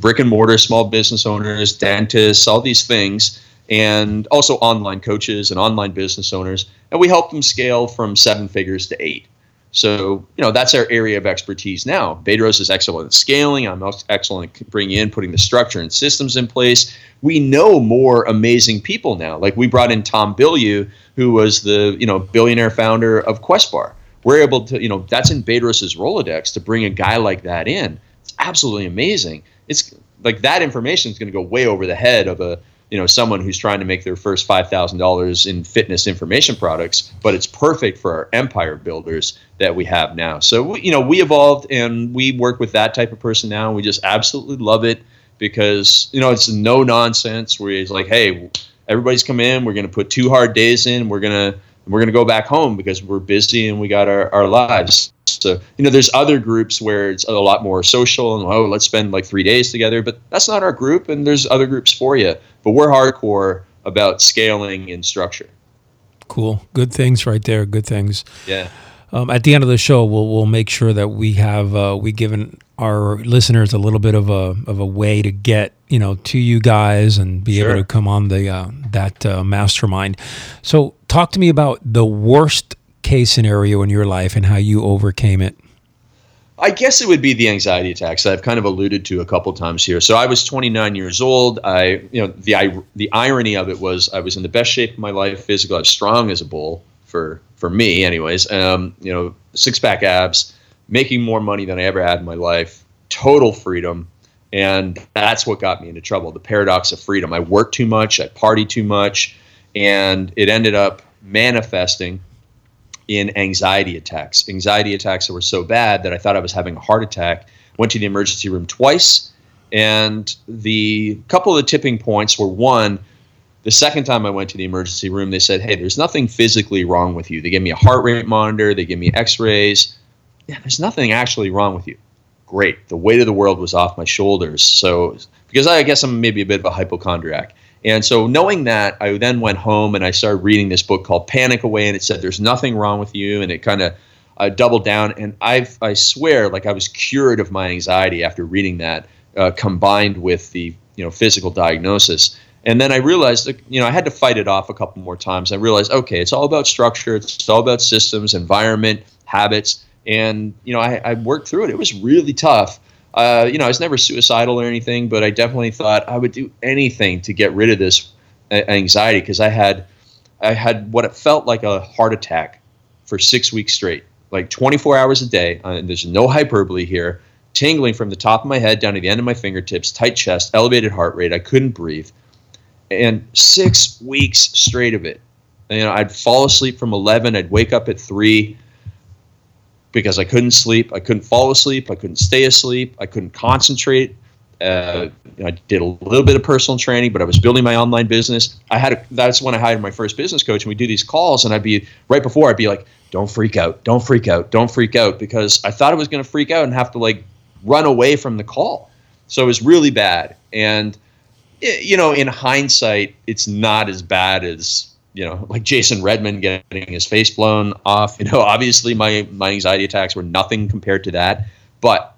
brick and mortar, small business owners, dentists, all these things, and also online coaches and online business owners. And we help them scale from 7 figures to 8. So, you know, that's our area of expertise now. Bedros is excellent at scaling. I'm excellent at putting the structure and systems in place. We know more amazing people now. Like we brought in Tom Bilyeu, who was the, you know, billionaire founder of Quest Bar. We're able to, you know, that's in Bedros' Rolodex to bring a guy like that in. It's absolutely amazing. It's like that information is going to go way over the head of a, you know, someone who's trying to make their first $5,000 in fitness information products, but it's perfect for our empire builders that we have now. So, you know, we evolved and we work with that type of person now. We just absolutely love it because, you know, it's no nonsense where it's like, hey, everybody's come in. We're going to put 2 hard days in. We're going to go back home because we're busy and we got our lives. So, you know, there's other groups where it's a lot more social and, oh, let's spend like 3 days together. But that's not our group, and there's other groups for you. But we're hardcore about scaling and structure. Cool. Good things right there. Good things. Yeah. At the end of the show, we'll make sure that we have given our listeners a little bit of a way to get, you know, to you guys and be able to come on the that mastermind. So talk to me about the worst case scenario in your life and how you overcame it. I guess it would be the anxiety attacks that I've kind of alluded to a couple times here. So I was 29 years old. The irony of it was I was in the best shape of my life, physically. I was strong as a bull for me anyways, you know, 6-pack abs, making more money than I ever had in my life, total freedom. And that's what got me into trouble. The paradox of freedom. I worked too much. I partied too much. And it ended up manifesting in anxiety attacks that were so bad that I thought I was having a heart attack. Went to the emergency room twice, and the couple of the tipping points were, one, the second time I went to the emergency room, they said, hey, there's nothing physically wrong with you. They gave me a heart rate monitor, they gave me x-rays. Yeah, there's nothing actually wrong with you. Great. The weight of the world was off my shoulders. So because I guess I'm maybe a bit of a hypochondriac. And so knowing that, I then went home and I started reading this book called Panic Away, and it said there's nothing wrong with you, and it kind of doubled down. And I swear, like, I was cured of my anxiety after reading that, combined with the, you know, physical diagnosis. And then I realized that, you know, I had to fight it off a couple more times. I realized, okay, it's all about structure, it's all about systems, environment, habits, and, you know, I worked through it. It was really tough. You know, I was never suicidal or anything, but I definitely thought I would do anything to get rid of this anxiety, because I had what it felt like a heart attack for 6 weeks straight, like 24 hours a day. And there's no hyperbole here. Tingling from the top of my head down to the end of my fingertips, tight chest, elevated heart rate. I couldn't breathe. And 6 weeks straight of it. And, you know, I'd fall asleep from 11. I'd wake up at 3. Because I couldn't sleep, I couldn't fall asleep, I couldn't stay asleep, I couldn't concentrate. I did a little bit of personal training, but I was building my online business. That's when I hired my first business coach, and we do these calls, and I'd be like, don't freak out, because I thought I was going to freak out and have to, like, run away from the call. So it was really bad. And, you know, in hindsight, it's not as bad as, you know, like Jason Redman getting his face blown off. You know, obviously my anxiety attacks were nothing compared to that, but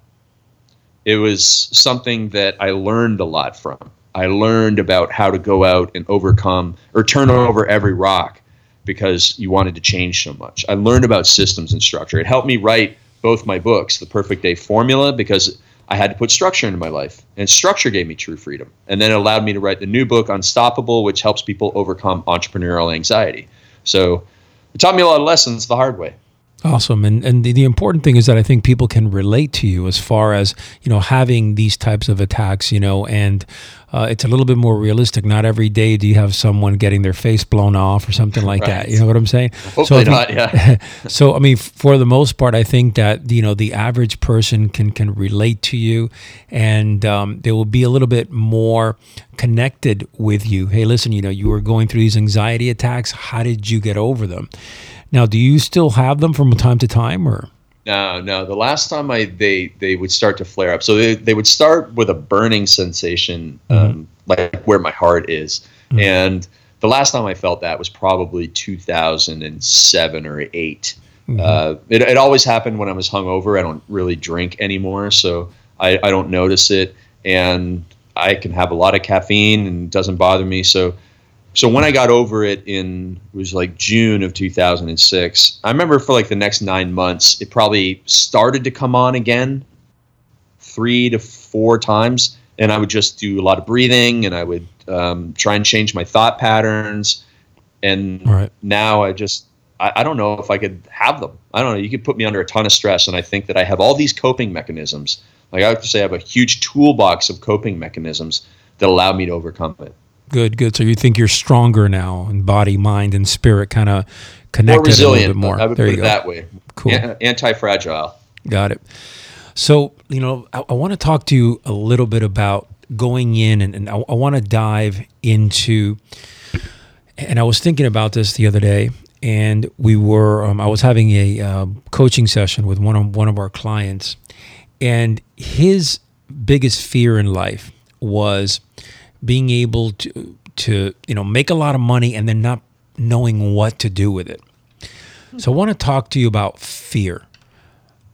it was something that I learned a lot from. I learned about how to go out and overcome or turn over every rock because you wanted to change so much. I learned about systems and structure. It helped me write both my books, The Perfect Day Formula, because I had to put structure into my life, and structure gave me true freedom. And then it allowed me to write the new book, Unstoppable, which helps people overcome entrepreneurial anxiety. So it taught me a lot of lessons the hard way. Awesome. And the important thing is that I think people can relate to you as far as, you know, having these types of attacks, you know, and it's a little bit more realistic. Not every day do you have someone getting their face blown off or something like that. You know what I'm saying? Hopefully not, yeah. So, I mean, for the most part, I think that, you know, the average person can relate to you, and they will be a little bit more connected with you. Hey, listen, you know, you were going through these anxiety attacks. How did you get over them? Now, do you still have them from time to time, or? No. The last time they would start to flare up. So they would start with a burning sensation, like where my heart is. Mm-hmm. And the last time I felt that was probably 2007 or 8. Mm-hmm. It always happened when I was hungover. I don't really drink anymore, so I don't notice it. And I can have a lot of caffeine and it doesn't bother me, So when I got over it it was like June of 2006, I remember for like the next 9 months, it probably started to come on again 3 to 4 times. And I would just do a lot of breathing, and I would try and change my thought patterns. And now I don't know if I could have them. I don't know. You could put me under a ton of stress, and I think that I have all these coping mechanisms. Like I have to say I have a huge toolbox of coping mechanisms that allow me to overcome it. Good. So you think you're stronger now, and body, mind, and spirit kind of connected a little bit more. I would put it that way. Cool. Anti-fragile. Got it. So, you know, I want to talk to you a little bit about going in, and I want to dive into, and I was thinking about this the other day, and we were, I was having a coaching session with one of our clients, and his biggest fear in life was being able to you know, make a lot of money and then not knowing what to do with it. So I want to talk to you about fear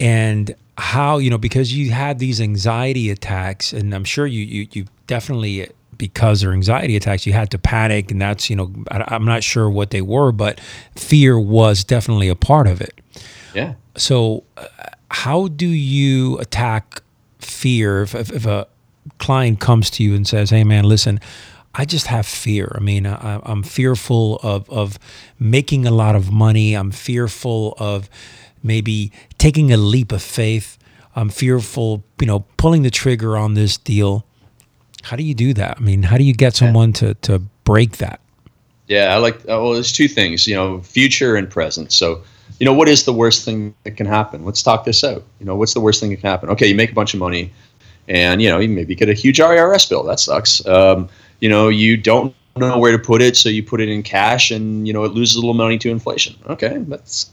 and how, you know, because you had these anxiety attacks, and I'm sure you definitely, because they're anxiety attacks, you had to panic, and that's, you know, I'm not sure what they were, but fear was definitely a part of it. Yeah. So how do you attack fear if a client comes to you and says, hey man, listen, I just have fear. I mean, I'm fearful of making a lot of money. I'm fearful of maybe taking a leap of faith. I'm fearful, you know, pulling the trigger on this deal. How do you do that? I mean, how do you get someone to break that? Yeah, there's two things, you know, future and present. So, you know, what is the worst thing that can happen? Let's talk this out. You know, what's the worst thing that can happen? Okay, you make a bunch of money, and, you know, you maybe get a huge IRS bill. That sucks. You know, you don't know where to put it, so you put it in cash, and, you know, it loses a little money to inflation. Okay, that's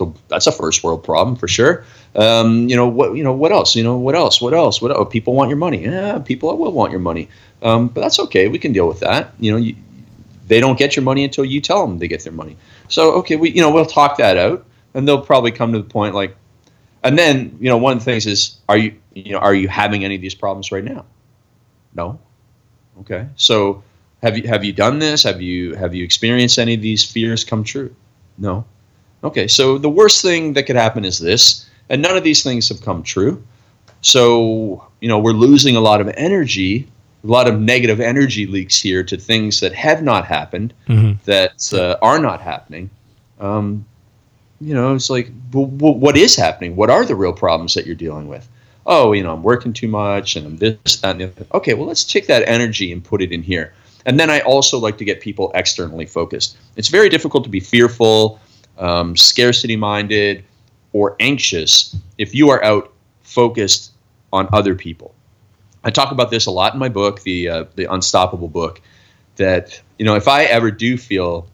a first world problem for sure. What else? People want your money. Yeah, people will want your money. But that's okay. We can deal with that. You know, they don't get your money until you tell them they get their money. So, okay, we'll talk that out, and they'll probably come to the point like, and then, you know, one of the things is, are you having any of these problems right now? No. Okay. So have you done this? Have you experienced any of these fears come true? No. Okay. So the worst thing that could happen is this, and none of these things have come true. So, you know, we're losing a lot of energy, a lot of negative energy leaks here to things that have not happened, that are not happening. You know, it's like, what is happening? What are the real problems that you're dealing with? Oh, you know, I'm working too much, and I'm this, that, and the other. Okay, well, let's take that energy and put it in here. And then I also like to get people externally focused. It's very difficult to be fearful, scarcity-minded, or anxious if you are out focused on other people. I talk about this a lot in my book, the Unstoppable book, that, you know, if I ever do feel,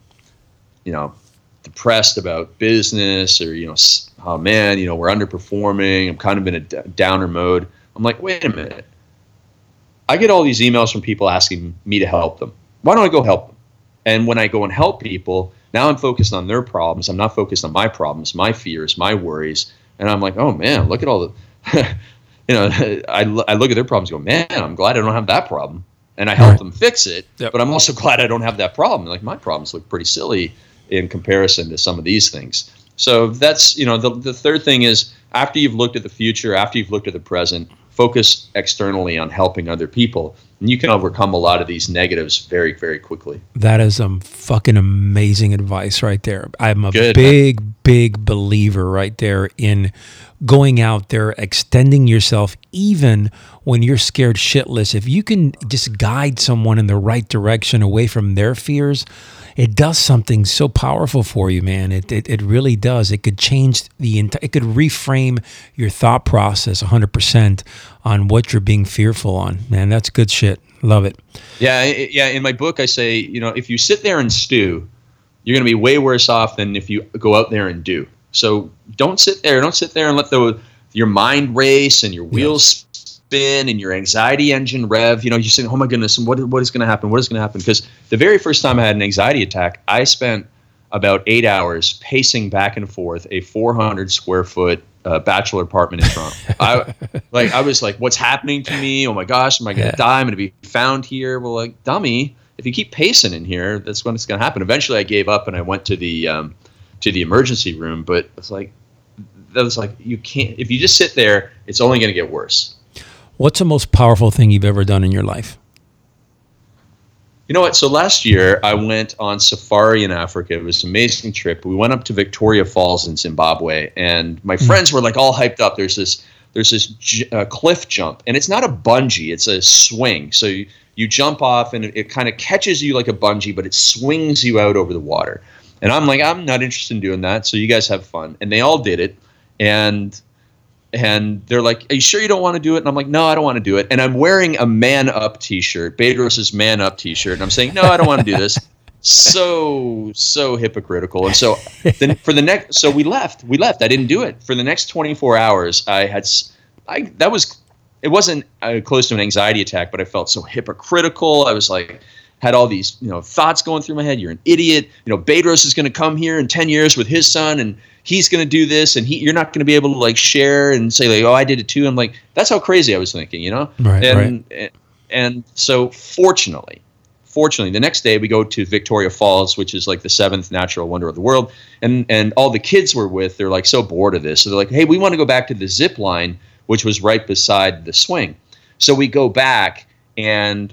you know, depressed about business, or, you know, oh man, you know, we're underperforming, I'm kind of in a downer mode, I'm like, wait a minute. I get all these emails from people asking me to help them. Why don't I go help them? And when I go and help people, now I'm focused on their problems. I'm not focused on my problems, my fears, my worries. And I'm like, oh man, look at all the, you know, I look at their problems and go, man, I'm glad I don't have that problem. and I help them fix it. Yep. But I'm also glad I don't have that problem. Like, my problems look pretty silly in comparison to some of these things. So that's, you know, the third thing is, after you've looked at the future, after you've looked at the present, focus externally on helping other people, and you can overcome a lot of these negatives very, very quickly. That is some fucking amazing advice right there. I'm a big believer right there in going out there, extending yourself, even when you're scared shitless. If you can just guide someone in the right direction away from their fears, it does something so powerful for you, man. It really does. It could change the entire, it could reframe your thought process 100% on what you're being fearful on. Man, that's good shit. Love it. Yeah. In my book, I say, you know, if you sit there and stew, you're going to be way worse off than if you go out there and do. So don't sit there and let your mind race and your wheels spin and your anxiety engine rev. You know, you're saying, oh my goodness, and what is going to happen? What is going to happen? Because the very first time I had an anxiety attack, I spent about 8 hours pacing back and forth a 400 square foot bachelor apartment in Toronto. I was like, what's happening to me? Oh my gosh, am I going to die? I'm going to be found here. Well, like, dummy, if you keep pacing in here, that's when it's going to happen. Eventually I gave up and I went to the emergency room, but it's like, that was like, you can't, if you just sit there, it's only going to get worse. What's the most powerful thing you've ever done in your life? You know what? So last year I went on safari in Africa. It was an amazing trip. We went up to Victoria Falls in Zimbabwe, and my friends were like all hyped up. There's this cliff jump, and it's not a bungee, it's a swing. So you jump off and it kind of catches you like a bungee, but it swings you out over the water. And I'm like, I'm not interested in doing that, so you guys have fun. And they all did it. And they're like, are you sure you don't want to do it? And I'm like, no, I don't want to do it. And I'm wearing a Man Up t-shirt, Bedros' Man Up t-shirt. And I'm saying, no, I don't want to do this. So hypocritical. And so then so we left. I didn't do it. For the next 24 hours, it wasn't close to an anxiety attack, but I felt so hypocritical. I was like, had all these, you know, thoughts going through my head. You're an idiot. You know, Bedros is going to come here in 10 years with his son, and he's going to do this, and you're not going to be able to like share and say like, oh, I did it too. I'm like, that's how crazy I was thinking, you know. And so fortunately, the next day we go to Victoria Falls, which is like the 7th natural wonder of the world, and all the kids we're with, they're like so bored of this, so they're like, hey, we want to go back to the zip line, which was right beside the swing. So we go back, and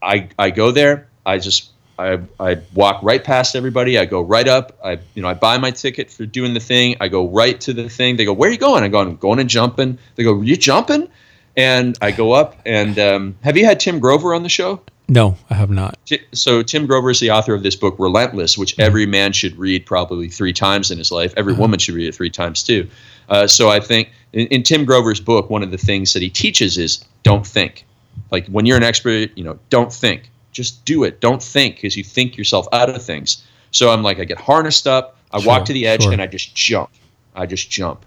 I go there. I walk right past everybody. I go right up. I buy my ticket for doing the thing. I go right to the thing. They go, where are you going? I go, I'm going and jumping. They go, you jumping? And I go up. And have you had Tim Grover on the show? No, I have not. So Tim Grover is the author of this book, Relentless, which every man should read probably 3 times in his life. Every woman should read it 3 times too. So I think in Tim Grover's book, one of the things that he teaches is don't think. Like, when you're an expert, you know, don't think. Just do it. Don't think, because you think yourself out of things. So I'm like, I get harnessed up. I walk to the edge and I just jump.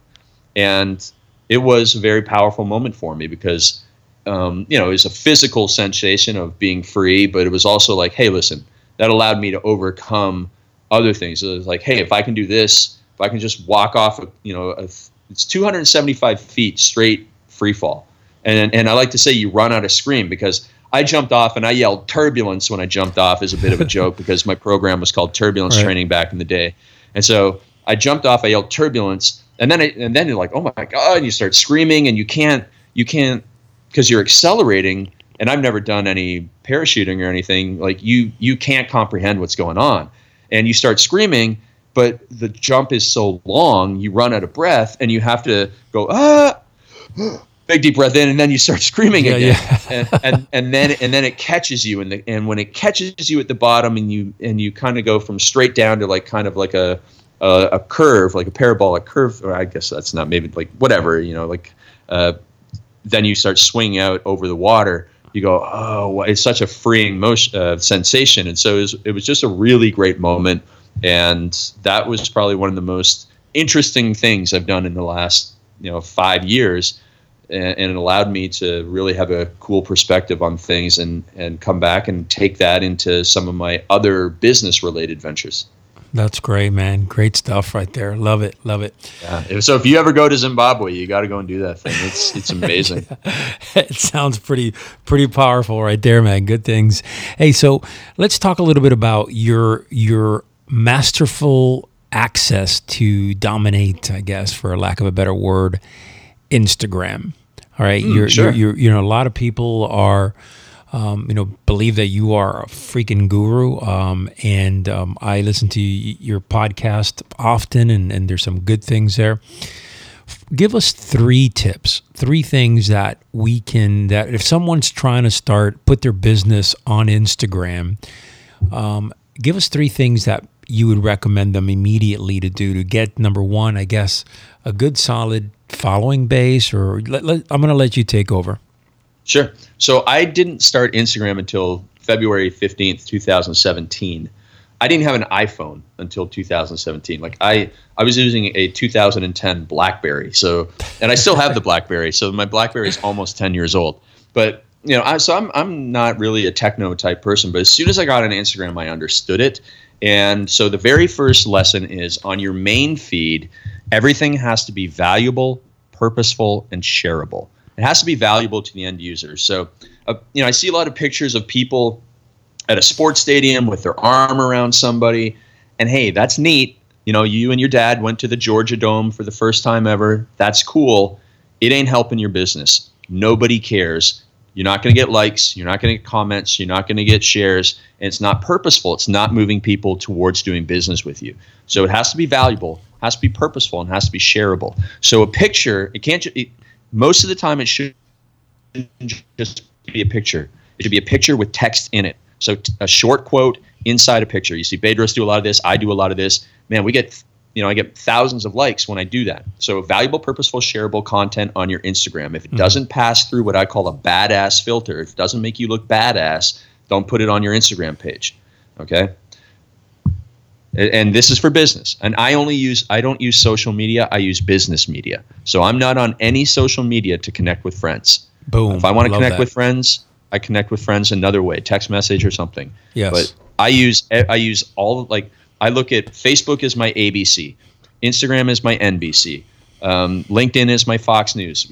And it was a very powerful moment for me because, you know, it was a physical sensation of being free, but it was also like, hey, listen, that allowed me to overcome other things. It was like, hey, if I can do this, if I can just walk off, you know, it's 275 feet straight free fall. And I like to say you run out of scream, because I jumped off and I yelled turbulence when I jumped off as a bit of a joke, because my program was called Turbulence Training back in the day. And so I jumped off, I yelled turbulence, and then you're like, oh my God, and you start screaming, and you can't, because you're accelerating, and I've never done any parachuting or anything, like you can't comprehend what's going on. And you start screaming, but the jump is so long, you run out of breath, and you have to go, big deep breath in, and then you start screaming again. Yeah. and then it catches you, and when it catches you at the bottom, and you kind of go from straight down to like kind of like a curve, like a parabolic curve, or I guess that's not, maybe like whatever, you know, like then you start swinging out over the water. You go, oh, it's such a freeing motion, sensation. And so it was just a really great moment, and that was probably one of the most interesting things I've done in the last, you know, 5 years. And it allowed me to really have a cool perspective on things, and come back and take that into some of my other business-related ventures. That's great, man. Great stuff right there. Love it. Love it. Yeah. So if you ever go to Zimbabwe, you got to go and do that thing. It's amazing. Yeah. It sounds pretty powerful right there, man. Good things. Hey, so let's talk a little bit about your masterful access to dominate, I guess, for lack of a better word, Instagram. All right. You're a lot of people are, believe that you are a freaking guru. And I listen to your podcast often, and there's some good things there. Give us three things that if someone's trying to put their business on Instagram, give us three things that you would recommend them immediately to do to get, number one, I guess, a good solid following base, or I'm going to let you take over. Sure. So I didn't start Instagram until February 15th, 2017. I didn't have an iPhone until 2017. Like I was using a 2010 BlackBerry. And I still have the BlackBerry. So my BlackBerry is almost 10 years old. But I'm not really a techno type person. But as soon as I got on Instagram, I understood it. And so the very first lesson is, on your main feed, everything has to be valuable, purposeful, and shareable. It has to be valuable to the end user. So, I see a lot of pictures of people at a sports stadium with their arm around somebody. And hey, that's neat. You and your dad went to the Georgia Dome for the first time ever. That's cool. It ain't helping your business. Nobody cares. You're not going to get likes. You're not going to get comments. You're not going to get shares. And it's not purposeful. It's not moving people towards doing business with you. So it has to be valuable, has to be purposeful, and has to be shareable. So a picture, most of the time, it shouldn't just be a picture. It should be a picture with text in it. So a short quote inside a picture. You see Bedros do a lot of this. I do a lot of this. Man, we get, I get thousands of likes when I do that. So valuable, purposeful, shareable content on your Instagram. If it doesn't pass through what I call a badass filter, if it doesn't make you look badass, don't put it on your Instagram page. Okay? And this is for business. And I don't use social media. I use business media. So I'm not on any social media to connect with friends. Boom. If I want to connect with friends, I connect with friends another way, text message or something. Yes. But I use all, like, I look at Facebook as my ABC. Instagram is my NBC. LinkedIn is my Fox News.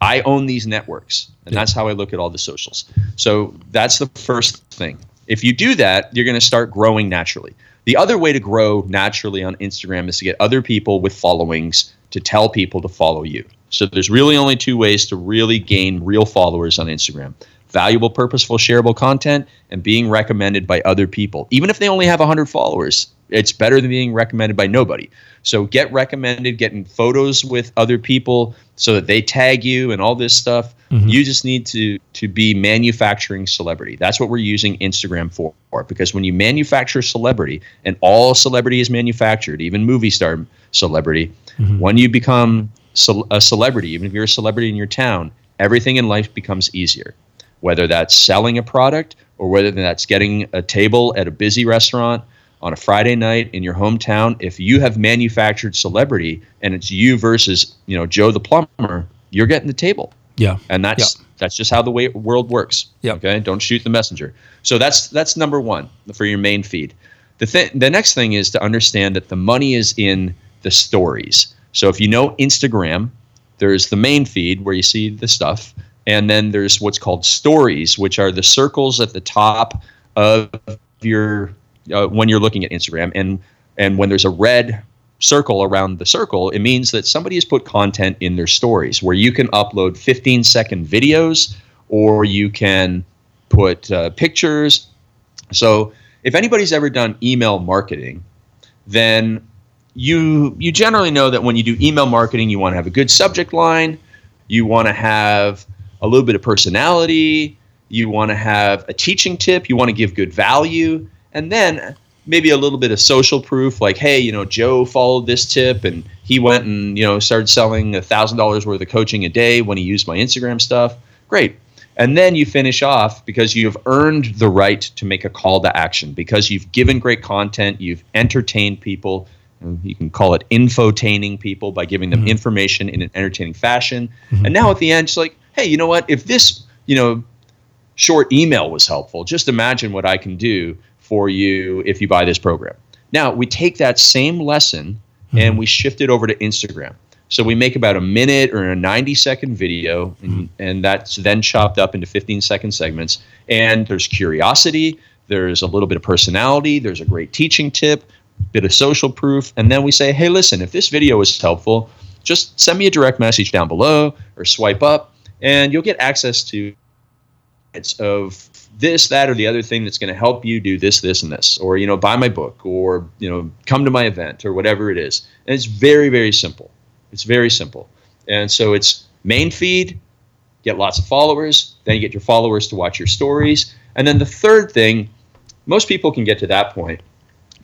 I own these networks. And that's how I look at all the socials. So that's the first thing. If you do that, you're going to start growing naturally. The other way to grow naturally on Instagram is to get other people with followings to tell people to follow you. So there's really only two ways to really gain real followers on Instagram: valuable, purposeful, shareable content, and being recommended by other people. Even if they only have 100 followers, it's better than being recommended by nobody. So get recommended, getting photos with other people so that they tag you and all this stuff. Mm-hmm. You just need to be manufacturing celebrity. That's what we're using Instagram for, because when you manufacture celebrity, and all celebrity is manufactured, even movie star celebrity, when you become a celebrity, even if you're a celebrity in your town, everything in life becomes easier, whether that's selling a product or whether that's getting a table at a busy restaurant on a Friday night in your hometown. If you have manufactured celebrity and it's you versus, Joe the plumber, you're getting the table. Yeah. And that's just how the world works. Yeah. Okay. Don't shoot the messenger. So that's number one for your main feed. The next thing is to understand that the money is in the stories. So if you know Instagram, there's the main feed where you see the stuff. And then there's what's called stories, which are the circles at the top of your, when you're looking at Instagram, and when there's a red circle around the circle, it means that somebody has put content in their stories, where you can upload 15-second videos, or you can put pictures. So if anybody's ever done email marketing, then you generally know that when you do email marketing, you want to have a good subject line, you want to have a little bit of personality, you want to have a teaching tip, you want to give good value, and then maybe a little bit of social proof, like, hey, Joe followed this tip and he went and, started selling $1,000 worth of coaching a day when he used my Instagram stuff. Great. And then you finish off, because you've earned the right to make a call to action, because you've given great content, you've entertained people, and you can call it infotaining people by giving them information in an entertaining fashion. Mm-hmm. And now at the end, it's like, hey, you know what? If this, short email was helpful, just imagine what I can do for you if you buy this program. Now, we take that same lesson and we shift it over to Instagram. So we make about a minute or a 90-second video, and that's then chopped up into 15-second segments. And there's curiosity, there's a little bit of personality, there's a great teaching tip, bit of social proof. And then we say, hey, listen, if this video is helpful, just send me a direct message down below or swipe up, and you'll get access to it's of this, that, or the other thing that's going to help you do this, this, and this, or, you know, buy my book, or, you know, come to my event, or whatever it is. And it's very, very simple. It's very simple. And so it's main feed, get lots of followers, then you get your followers to watch your stories. And then the third thing, most people can get to that point,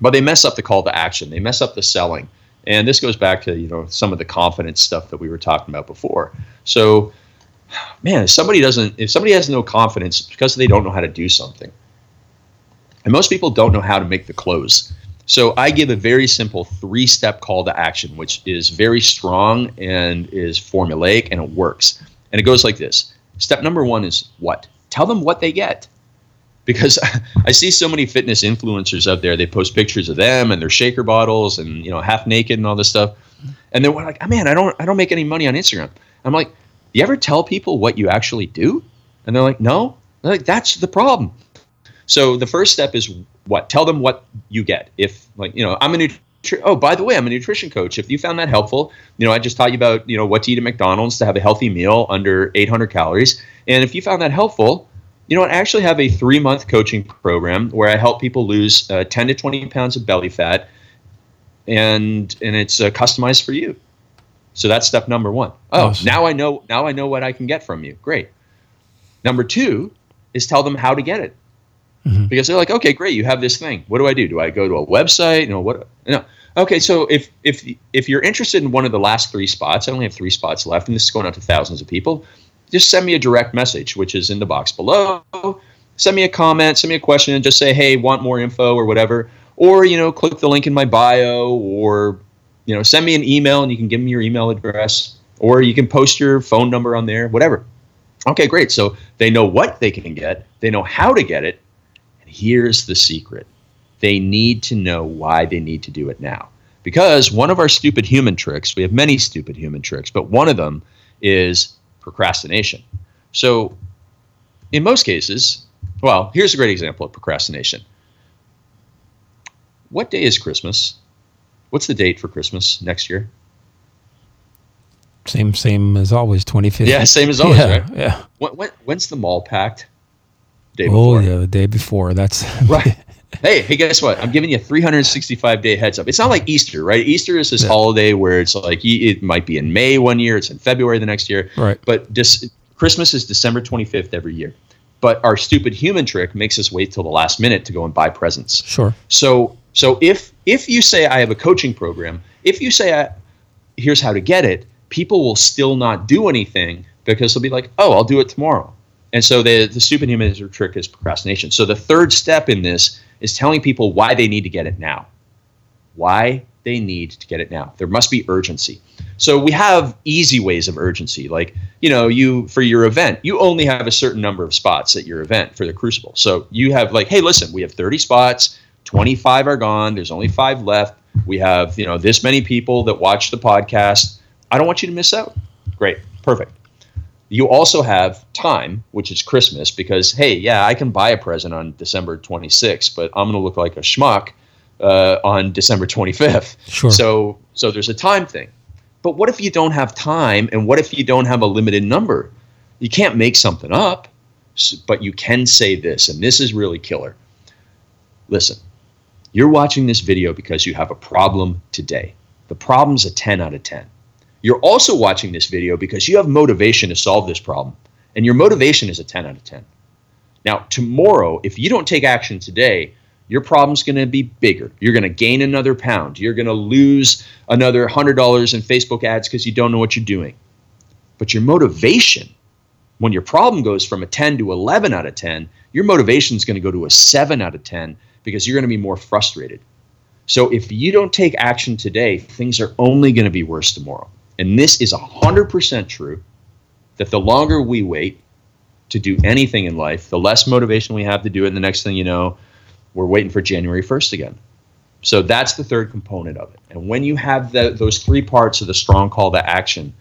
but they mess up the call to action. They mess up the selling. And this goes back to, you know, some of the confidence stuff that we were talking about before. So, man, if somebody has no confidence, it's because they don't know how to do something. And most people don't know how to make the close. So I give a very simple 3-step call to action, which is very strong and is formulaic, and it works. And it goes like this. Step number 1 is what? Tell them what they get. Because I see so many fitness influencers out there. They post pictures of them and their shaker bottles and, you know, half naked and all this stuff. And they're like, oh, man, I don't make any money on Instagram. I'm like, you ever tell people what you actually do? And they're like, no. They're like, that's the problem. So the first step is what? Tell them what you get. If, like, you know, by the way, I'm a nutrition coach. If you found that helpful, you know, I just taught you about, you know, what to eat at McDonald's to have a healthy meal under 800 calories. And if you found that helpful, you know, I actually have a 3-month coaching program where I help people lose 10 to 20 pounds of belly fat, and it's customized for you. So that's step number 1. Oh, awesome. Now I know what I can get from you. Great. Number 2 is tell them how to get it. Mm-hmm. Because they're like, okay, great, you have this thing. What do I do? Do I go to a website? You know, what? No. Okay, so if you're interested in one of the last 3 spots, I only have 3 spots left, and this is going out to thousands of people, just send me a direct message, which is in the box below. Send me a comment, send me a question, and just say, hey, want more info or whatever. Or, you know, click the link in my bio, or, you know, send me an email, and you can give me your email address, or you can post your phone number on there, whatever. Okay, great. So they know what they can get. They know how to get it. Here's the secret. They need to know why they need to do it now. Because one of our stupid human tricks, we have many stupid human tricks, but one of them is procrastination. So in most cases, well, here's a great example of procrastination. What day is Christmas? What's the date for Christmas next year? Same as always, 25th. Yeah, same as always, yeah, right? Yeah. When's the mall packed? Day before. Oh, yeah, the day before. That's right. Hey, guess what? I'm giving you a 365-day heads up. It's not like Easter, right? Easter is this holiday where it's like it might be in May one year, it's in February the next year. Right. But Christmas is December 25th every year. But our stupid human trick makes us wait till the last minute to go and buy presents. Sure. So if you say I have a coaching program, if you say here's how to get it, people will still not do anything because they'll be like, oh, I'll do it tomorrow. And so the stupid human trick is procrastination. So the third step in this is telling people why they need to get it now. Why they need to get it now. There must be urgency. So we have easy ways of urgency. Like, you know, for your event, you only have a certain number of spots at your event for the Crucible. So you have like, hey, listen, we have 30 spots, 25 are gone, there's only 5 left. We have, you know, this many people that watch the podcast. I don't want you to miss out. Great. Perfect. You also have time, which is Christmas, because, hey, yeah, I can buy a present on December 26th, but I'm going to look like a schmuck on December 25th. Sure. So there's a time thing. But what if you don't have time, and what if you don't have a limited number? You can't make something up, but you can say this, and this is really killer. Listen, you're watching this video because you have a problem today. The problem's a 10 out of 10. You're also watching this video because you have motivation to solve this problem, and your motivation is a 10 out of 10. Now, tomorrow, if you don't take action today, your problem's going to be bigger. You're going to gain another pound. You're going to lose another $100 in Facebook ads because you don't know what you're doing. But your motivation, when your problem goes from a 10 to 11 out of 10, your motivation is going to go to a 7 out of 10 because you're going to be more frustrated. So if you don't take action today, things are only going to be worse tomorrow. And this is 100% true, that the longer we wait to do anything in life, the less motivation we have to do it. And the next thing you know, we're waiting for January 1st again. So that's the third component of it. And when you have those three parts of the strong call to action,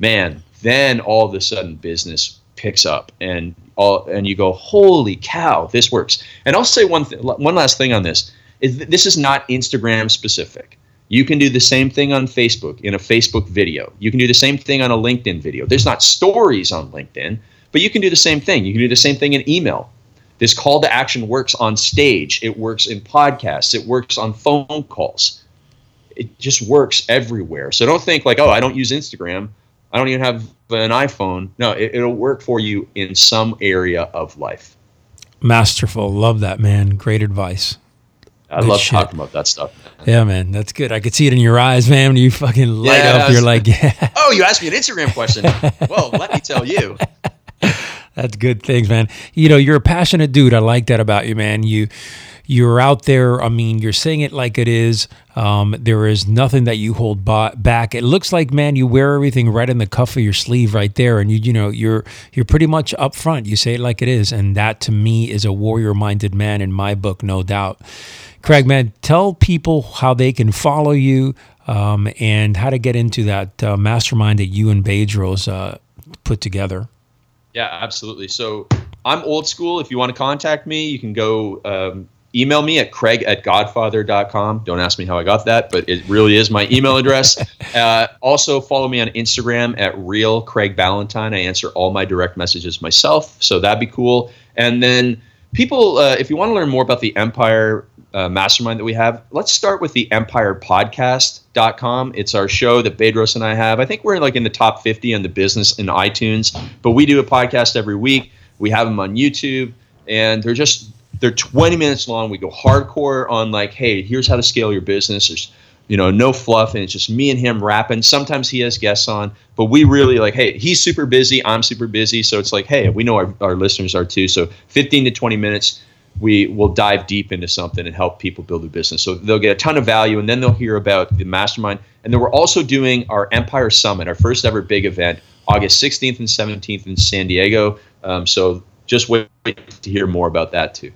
man, then all of a sudden business picks up and you go, holy cow, this works. And I'll say one last thing on this. This is not Instagram specific. You can do the same thing on Facebook in a Facebook video. You can do the same thing on a LinkedIn video. There's not stories on LinkedIn, but you can do the same thing. You can do the same thing in email. This call to action works on stage. It works in podcasts. It works on phone calls. It just works everywhere. So don't think like, oh, I don't use Instagram. I don't even have an iPhone. No, it'll work for you in some area of life. Masterful. Love that, man. Great advice. I love talking about that stuff. Man. Yeah, man. That's good. I could see it in your eyes, man. When you fucking light up, you're like, yeah. Oh, you asked me an Instagram question. Well, let me tell you. That's good things, man. You know, you're a passionate dude. I like that about you, man. You're out there. I mean, you're saying it like it is. There is nothing that you hold back. It looks like, man, you wear everything right in the cuff of your sleeve right there. And, you're pretty much up front. You say it like it is. And that, to me, is a warrior-minded man in my book, no doubt. Craig, man, tell people how they can follow you and how to get into that mastermind that you and Bedros put together. Yeah, absolutely. So I'm old school. If you want to contact me, you can go email me at craig@godfather.com. Don't ask me how I got that, but it really is my email address. Also, follow me on Instagram at Real Craig Ballantyne. I answer all my direct messages myself, so that'd be cool. And then people, if you want to learn more about the Empire Mastermind that we have, let's start with the empirepodcast.com. It's our show that Bedros and I have. I think we're in the top 50 on the business in iTunes, but we do a podcast every week. We have them on YouTube, and they're 20 minutes long. We go hardcore on hey, here's how to scale your business. There's, no fluff, and it's just me and him rapping. Sometimes he has guests on, but we really hey, he's super busy. I'm super busy. So it's hey, we know our listeners are too. So 15 to 20 minutes, we will dive deep into something and help people build a business. So they'll get a ton of value, and then they'll hear about the mastermind. And then we're also doing our Empire Summit, our first ever big event, August 16th and 17th in San Diego. So just wait to hear more about that too.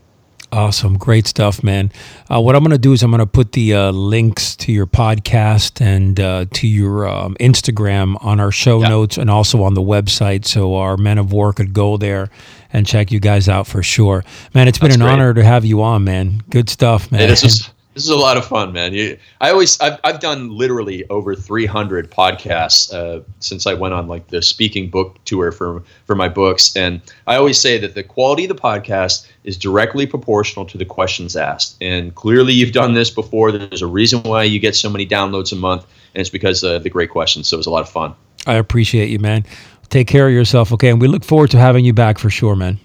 Awesome. Great stuff, man. What I'm going to do is I'm going to put the links to your podcast and to your Instagram on our show notes and also on the website. So our Men of War could go there and check you guys out for sure. Man, it's been an honor to have you on, man. Good stuff, man. Hey, this is a lot of fun, man. I've done literally over 300 podcasts since I went on the speaking book tour for my books. And I always say that the quality of the podcast is directly proportional to the questions asked. And clearly you've done this before. There's a reason why you get so many downloads a month, and it's because of the great questions. So it was a lot of fun. I appreciate you, man. Take care of yourself, okay? And we look forward to having you back for sure, man.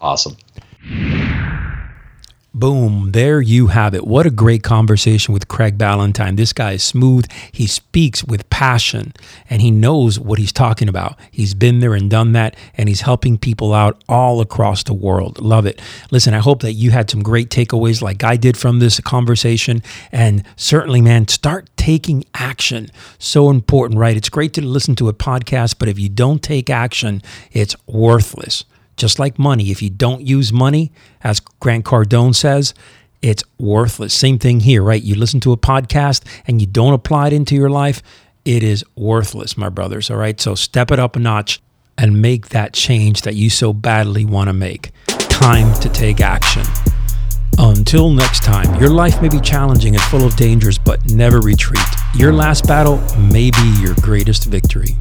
Awesome. Boom, there you have it. What a great conversation with Craig Ballantyne. This guy is smooth. He speaks with passion, and he knows what he's talking about. He's been there and done that, and he's helping people out all across the world. Love it. Listen, I hope that you had some great takeaways like I did from this conversation, and certainly, man, start taking action. So important, right? It's great to listen to a podcast, but if you don't take action, it's worthless. Just like money, if you don't use money, as Grant Cardone says, it's worthless. Same thing here, right? You listen to a podcast and you don't apply it into your life, it is worthless, my brothers, all right? So step it up a notch and make that change that you so badly want to make. Time to take action. Until next time, your life may be challenging and full of dangers, but never retreat. Your last battle may be your greatest victory.